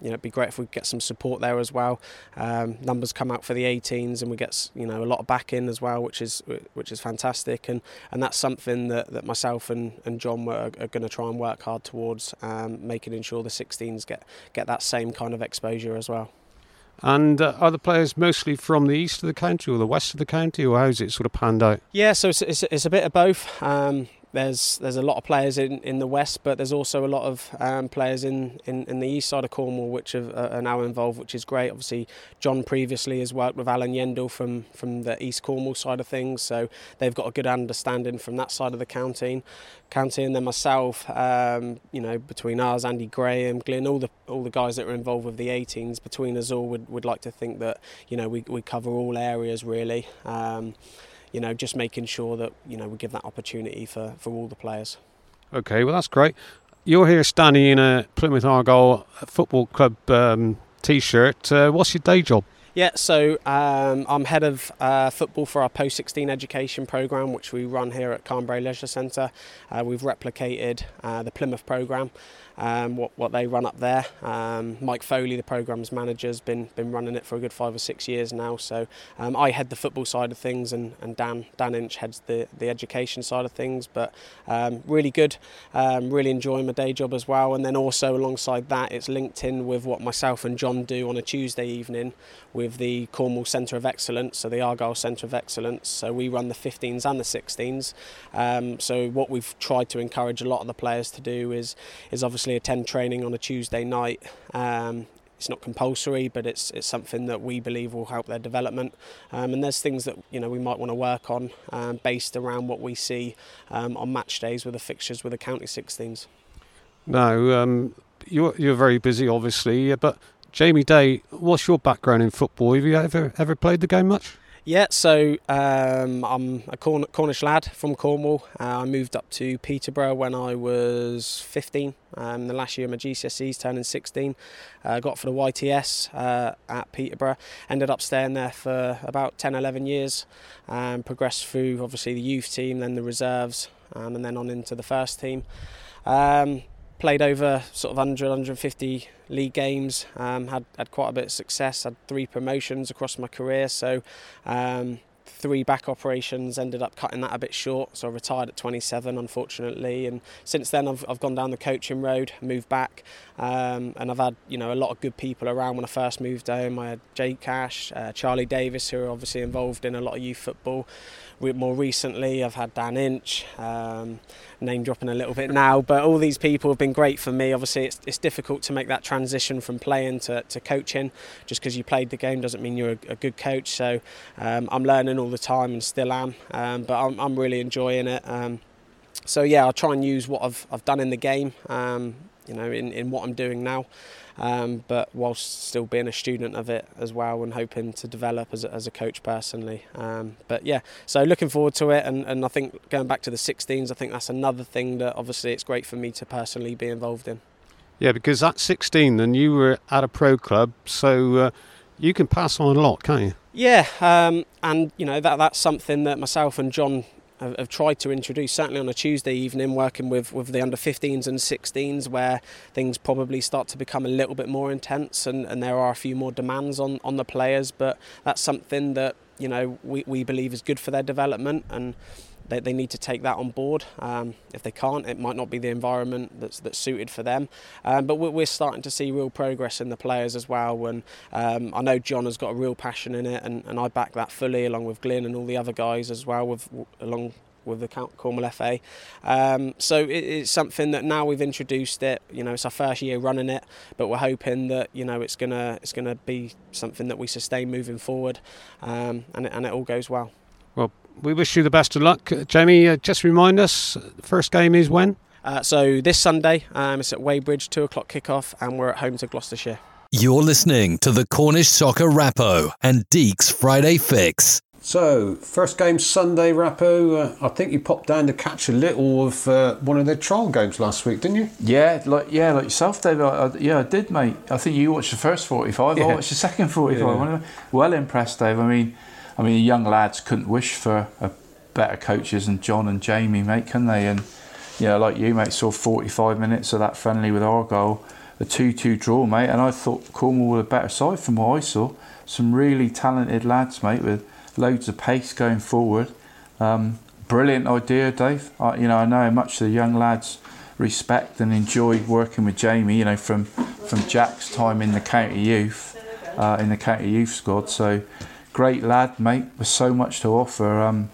you know, it'd be great if we could get some support there as well. Numbers come out for the 18s, and we get, you know, a lot of back in as well, which is fantastic. And that's something that myself and John are going to try and work hard towards, making sure the 16s get that same kind of exposure as well. And are the players mostly from the east of the county or the west of the county, or how's it sort of panned out? Yeah, so it's a bit of both. There's a lot of players in the west, but there's also a lot of players in the east side of Cornwall which are now involved, which is great. Obviously, John previously has worked with Alan Yendall from the East Cornwall side of things, so they've got a good understanding from that side of the county. And then myself, you know, between ours, Andy Graham, Glyn, all the guys that are involved with the 18s, between us all, would like to think that, you know, we cover all areas really. You know, just making sure that, you know, we give that opportunity for all the players. Okay, well, that's great. You're here standing in a Plymouth Argyle Football Club T-shirt. What's your day job? Yeah, so I'm head of football for our post-16 education programme, which we run here at Carnbrae Leisure Centre. We've replicated the Plymouth programme, what they run up there. Mike Foley, the programme's manager, has been running it for a good 5 or 6 years now. So I head the football side of things, and Dan Inch heads the education side of things. But really good, really enjoying my day job as well. And then also alongside that, it's linked in with what myself and John do on a Tuesday evening with the Cornwall Centre of Excellence, so the Argyle Centre of Excellence. So we run the 15s and the 16s. So what we've tried to encourage a lot of the players to do is obviously attend training on a Tuesday night. It's not compulsory, but it's something that we believe will help their development. And there's things that, you know, we might want to work on based around what we see on match days with the fixtures with the county 16s. Now, you're very busy, obviously, but Jamie Day, what's your background in football? Have you ever played the game much? Yeah, so I'm a Cornish lad from Cornwall. I moved up to Peterborough when I was 15. The last year of my GCSEs, turning 16. Got for the YTS at Peterborough. Ended up staying there for about 10, 11 years. Progressed through, obviously, the youth team, then the reserves, and then on into the first team. Played over sort of 100, 150 league games, had quite a bit of success, had 3 promotions across my career, so 3 back operations, ended up cutting that a bit short, so I retired at 27 unfortunately, and since then I've gone down the coaching road, moved back, and I've had, you know, a lot of good people around. When I first moved home, I had Jake Cash, Charlie Davis, who are obviously involved in a lot of youth football. More recently, I've had Dan Inch, name dropping a little bit now, but all these people have been great for me. Obviously, it's difficult to make that transition from playing to coaching. Just because you played the game doesn't mean you're a good coach, so I'm learning all the time and still am, but I'm really enjoying it. So yeah, I'll try and use what I've done in the game, you know, in what I'm doing now, but whilst still being a student of it as well, and hoping to develop as a coach personally. But yeah, so looking forward to it, and I think going back to the 16s, I think that's another thing that obviously it's great for me to personally be involved in. Yeah, because at 16 then you were at a pro club, so you can pass on a lot, can't you? Yeah, and you know, that's something that myself and John have tried to introduce, certainly on a Tuesday evening, working with the under 15s and 16s, where things probably start to become a little bit more intense, and there are a few more demands on the players, but that's something that, you know, we believe is good for their development, and they need to take that on board. If they can't, it might not be the environment that's suited for them. But we're starting to see real progress in the players as well. And I know John has got a real passion in it, and I back that fully, along with Glyn and all the other guys as well, along with the Cornwall FA. So it's something that now we've introduced it. You know, it's our first year running it, but we're hoping that, you know, it's gonna be something that we sustain moving forward, and it all goes well. Well, we wish you the best of luck. Jamie, just remind us, the first game is when? So this Sunday, it's at Weybridge, 2 o'clock kickoff, and we're at home to Gloucestershire. You're listening to the Cornish Soccer Rappo and Deek's Friday Fix. So, first game Sunday, Rappo. I think you popped down to catch a little of one of their trial games last week, didn't you? Yeah, like yourself, Dave. I did, mate. I think you watched the first 45. Yeah. I watched the second 45. Yeah. Well impressed, Dave. I mean, young lads couldn't wish for better coaches than John and Jamie, mate, can they? And, you know, like you, mate, saw 45 minutes of that friendly with Argyle. a 2-2 draw, mate, and I thought Cornwall were a better side from what I saw. Some really talented lads, mate, with loads of pace going forward. Brilliant idea, Dave. I know how much the young lads respect and enjoy working with Jamie, from Jack's time in the county youth, squad. So, great lad, mate, with so much to offer.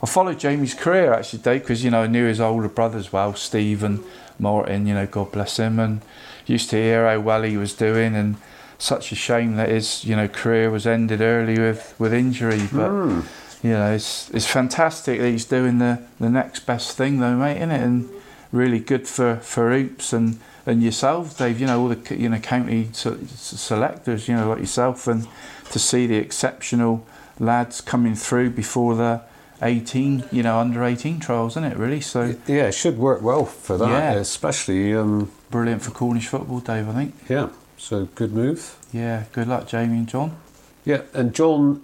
I followed Jamie's career, actually, Dave, because, I knew his older brother as well, Steve and Martin, God bless him, and used to hear how well he was doing, and such a shame that his, career was ended early with injury. But, it's fantastic that he's doing the next best thing, though, mate, isn't it? And really good for Oops and yourself, Dave, all the, county selectors, like yourself, and to see the exceptional lads coming through before the 18, under 18 trials, isn't it, really? So yeah, it should work well for that, especially. Brilliant for Cornish football, Dave, I think. Yeah, so good move. Yeah, good luck, Jamie and John. Yeah, and John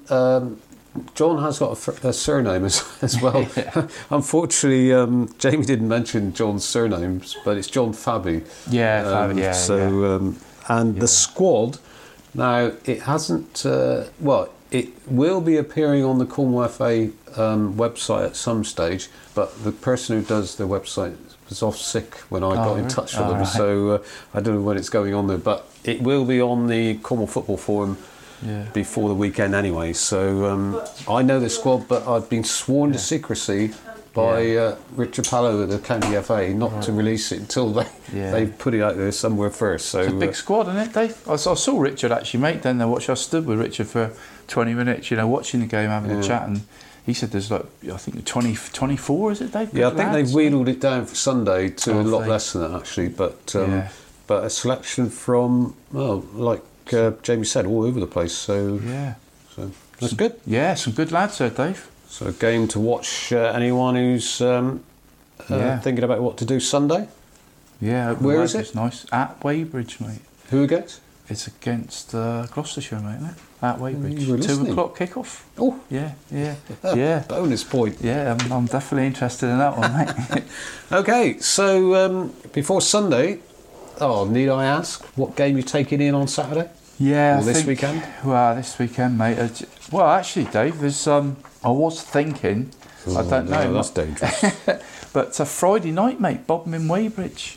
has got a surname as well. Yeah. Unfortunately, Jamie didn't mention John's surname, but it's John Fabby. Yeah, Fabby, yeah. So, yeah. The squad, now, it hasn't... it will be appearing on the Cornwall FA website at some stage, but the person who does the website was off sick when I got in touch with them, right. So I don't know when it's going on there, but it will be on the Cornwall Football Forum before the weekend anyway. So I know the squad, but I've been sworn to secrecy by Richard Pallow at the County FA to release it until they put it out there somewhere first. So it's a big squad, isn't it, Dave? I saw Richard actually, mate, then I stood with Richard for 20 minutes, watching the game, having a chat, and he said there's 24, is it, Dave? Yeah, I think they've wheedled it down for Sunday to a lot less than that, actually, but a selection from, Jamie said, all over the place, so... Yeah. So that's good. Yeah, some good lads there, Dave. So a game to watch, anyone who's thinking about what to do Sunday. Yeah. Where is it? It's nice. At Weybridge, mate. Who against? It's against Gloucestershire, mate, isn't it? At Weybridge. 2:00 kickoff. Oh. Yeah. Bonus point. Yeah, I'm definitely interested in that one, mate. Okay, so before Sunday, need I ask what game you're taking in on Saturday? Yeah. Or this weekend? Well, this weekend, mate. Well, actually, Dave, there's... I was thinking, I don't know. That's dangerous. But it's a Friday night, mate, Bodmin Weybridge.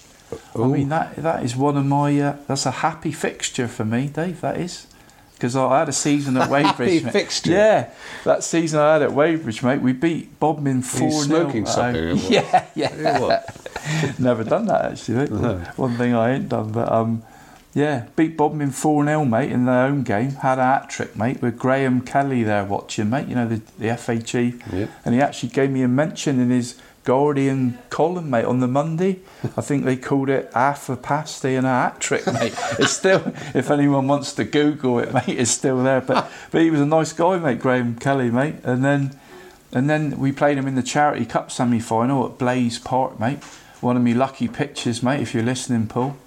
Ooh. I mean, that is one of my... that's a happy fixture for me, Dave, that is. Because I had a season at Weybridge. Happy fixture? Yeah. That season I had at Weybridge, mate, we beat Bodmin 4-0. Were you smoking something? Yeah. What? Never done that, actually, mate. No. One thing I ain't done, but... beat Bodmin 4-0, mate, in their own game. Had a hat-trick, mate, with Graham Kelly there watching, mate, the FA chief. Yep. And he actually gave me a mention in his Guardian column, mate, on the Monday. I think they called it half a pasty and a hat-trick, mate. It's still, if anyone wants to Google it, mate, it's still there. But he was a nice guy, mate, Graham Kelly, mate. And then we played him in the Charity Cup semi-final at Blaze Park, mate. One of me lucky pitches, mate, if you're listening, Paul.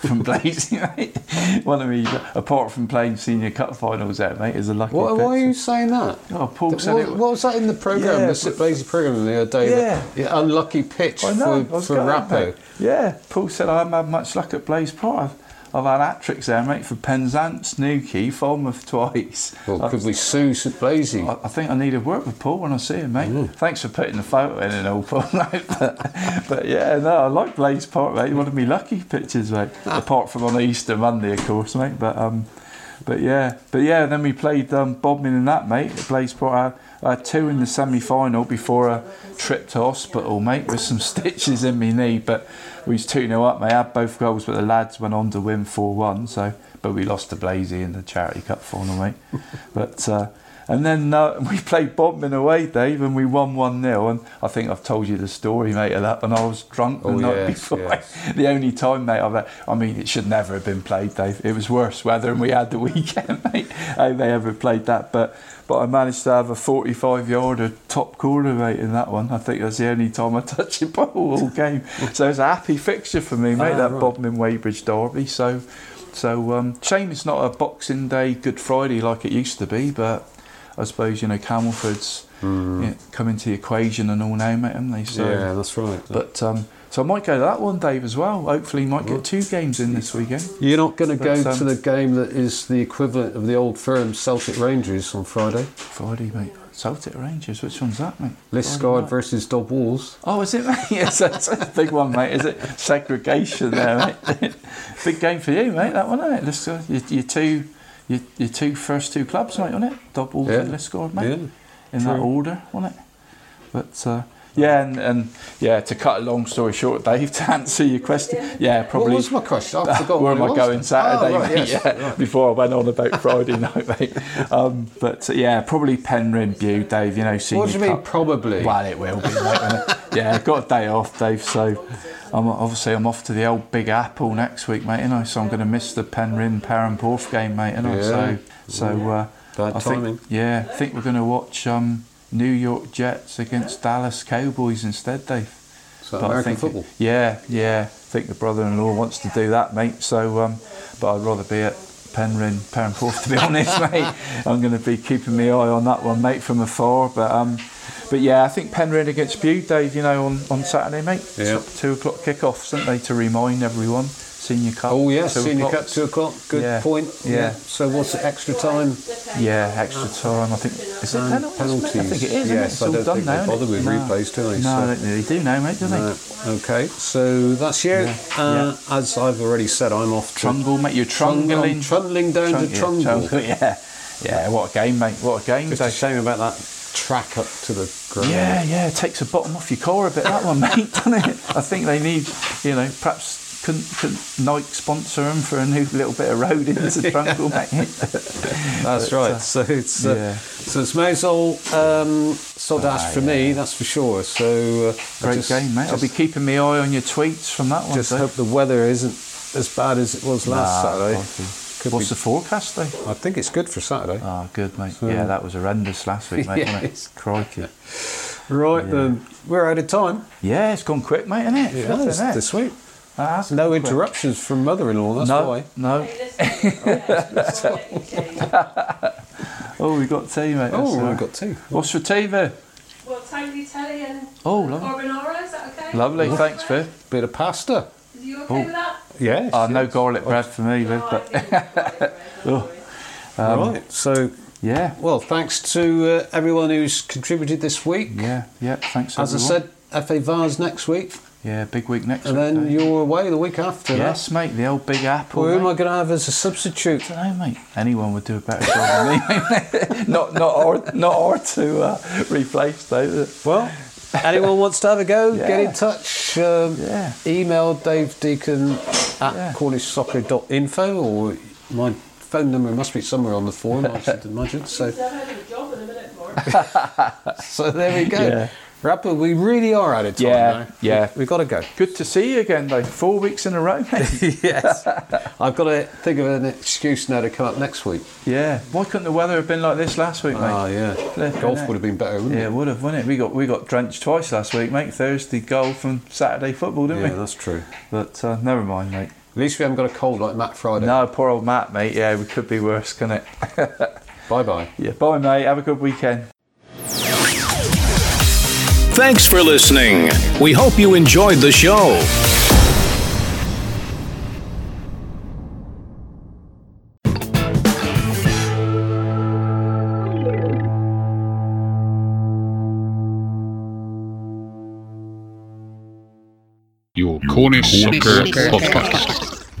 From Blazey, mate. One of me, apart from playing senior cup finals there, mate, is a lucky pitch. Why are you saying that? Oh, Paul said it. What was that in the programme, the St Blazey programme the other day? Yeah. The unlucky pitch for Rappo. Yeah, Paul said I haven't had much luck at Blaze Park. I've had hat-tricks there, mate, for Penzance, Newquay, Falmouth twice. Well, could we sue St Blazey? I think I need to work with Paul when I see him, mate. Mm. Thanks for putting the photo in and all, Paul, mate. But I like Blaze Park, mate. One of me lucky pitches, mate. Apart from on Easter Monday, of course, mate. But then we played Bodmin and that, mate, at Blaze Park. I had two in the semi-final before a trip to hospital, mate, with some stitches in me knee. But we was 2-0 up, mate. I had both goals, but the lads went on to win 4-1. But we lost to Blazey in the Charity Cup final, mate. And then we played Bodmin away, Dave, and we won 1-0. And I think I've told you the story, mate, of that. And I was drunk the night before. Yes. The only time, mate, it should never have been played, Dave. It was worse weather, and we had the weekend, mate. How they ever played that, but I managed to have a 45-yarder top corner, mate, in that one. I think that's the only time I touched the ball all game. So it's a happy fixture for me, mate, that right. Bodmin Weybridge derby. So shame it's not a Boxing Day, Good Friday like it used to be, but I suppose, Camelford's come into the equation and all now, mate, haven't they? So, yeah, that's right. But So I might go to that one, Dave, as well. Hopefully you might get 2 games in this weekend. You're not going to go to the game that is the equivalent of the old firm Celtic Rangers on Friday? Friday, mate. Celtic Rangers, which one's that, mate? Liscard versus Dob Walls. Oh, is it, mate? Yes, that's a big one, mate. Is it segregation there, mate? Big game for you, mate, that one, isn't it? Liscard, your first two clubs, mate, wasn't it? Dob Walls and Liscard, mate. Yeah. In that order, wasn't it? But... Yeah, to cut a long story short, Dave, to answer your question, probably. What was my question? I forgot. Where am I going Saturday, mate? Yes, right. Before I went on about Friday night, mate. Probably Penryn View, Dave, you know. What do you mean, probably? Well, it will be, mate. Yeah, I've got a day off, Dave, so I'm off to the old Big Apple next week, mate, innit? So I'm going to miss the Penryn-Perranporth game, mate, innit? Yeah. Bad timing. I think we're going to watch... New York Jets against Dallas Cowboys instead, Dave. So but American football. I think the brother-in-law wants to do that, mate. So, but I'd rather be at Penryn, Perranporth, to be honest, mate. I'm going to be keeping my eye on that one, mate, from afar. But I think Penryn against Butte, Dave. You know, on Saturday, mate. Yeah. 2:00 kickoffs, aren't they? To remind everyone. Senior Cup. Oh, yes, Senior Cup, 2 o'clock. Good point. Yeah. So what's it, extra time? Yeah, extra time. I think... Is it penalties? I think it is, yes, isn't it? It's all done now. I don't think they bother with replays, do they? No, I don't think they do now, mate, do they? OK, so that's you. Yeah. As I've already said, I'm off to... Trundle, mate, you're trundling. Trundling down to Trundle. Yeah. Yeah, what a game, mate. What a game. Just a shame about that track up to the ground. Yeah, it takes the bottom off your core a bit, that one, mate, doesn't it? I think they need, perhaps... Couldn't Nike sponsor them for a new little bit of road into Trundle, mate? That's right. So it's Maisel Sodash for me, that's for sure. So great game, mate. I'll be keeping my eye on your tweets from that one. Just hope the weather isn't as bad as it was last Saturday. What's the forecast, though? I think it's good for Saturday. Oh, good, mate. So, that was horrendous last week, mate, wasn't it? Crikey. Right, then. We're out of time. Yeah, it's gone quick, mate, isn't it? Yeah, it's this week. No interruptions from mother-in-law, that's why. No. Oh, we've got tea, mate. Oh, we've got tea. What's for tea, Viv? Well, tangy telly and carbonara, is that okay? Lovely, thanks, Viv. Bit of pasta. Is you okay with that? Yes. No garlic bread for me, Viv. Right, so... Yeah. Well, thanks to everyone who's contributed this week. Yeah, thanks, everyone. As I said, FA Vars next week. Yeah, big week next week. And then you're away the week after. Yes, mate, the old Big Apple. Who am I going to have as a substitute? I don't know, mate. Anyone would do a better job than me. Not to replace, though. Well, anyone wants to have a go, get in touch. Email davedeacon at cornishsoccer.info, or my phone number must be somewhere on the form, I should imagine. So. I've had a job in a minute more. So there we go. Yeah. Rappo, we really are out of time now. Yeah, we've got to go. Good to see you again, though. 4 weeks in a row, mate. Yes. I've got to think of an excuse now to come up next week. Yeah. Why couldn't the weather have been like this last week, mate? Oh, yeah. Golf would have been better, wouldn't it? Yeah, it would have, wouldn't it? We got drenched twice last week, mate. Thursday golf and Saturday football, didn't we? Yeah, that's true. But never mind, mate. At least we haven't got a cold like Matt Friday. No, poor old Matt, mate. Yeah, we could be worse, couldn't it? Bye-bye. Yeah, bye, mate. Have a good weekend. Thanks for listening. We hope you enjoyed the show. Your Cornish Soccer Podcast.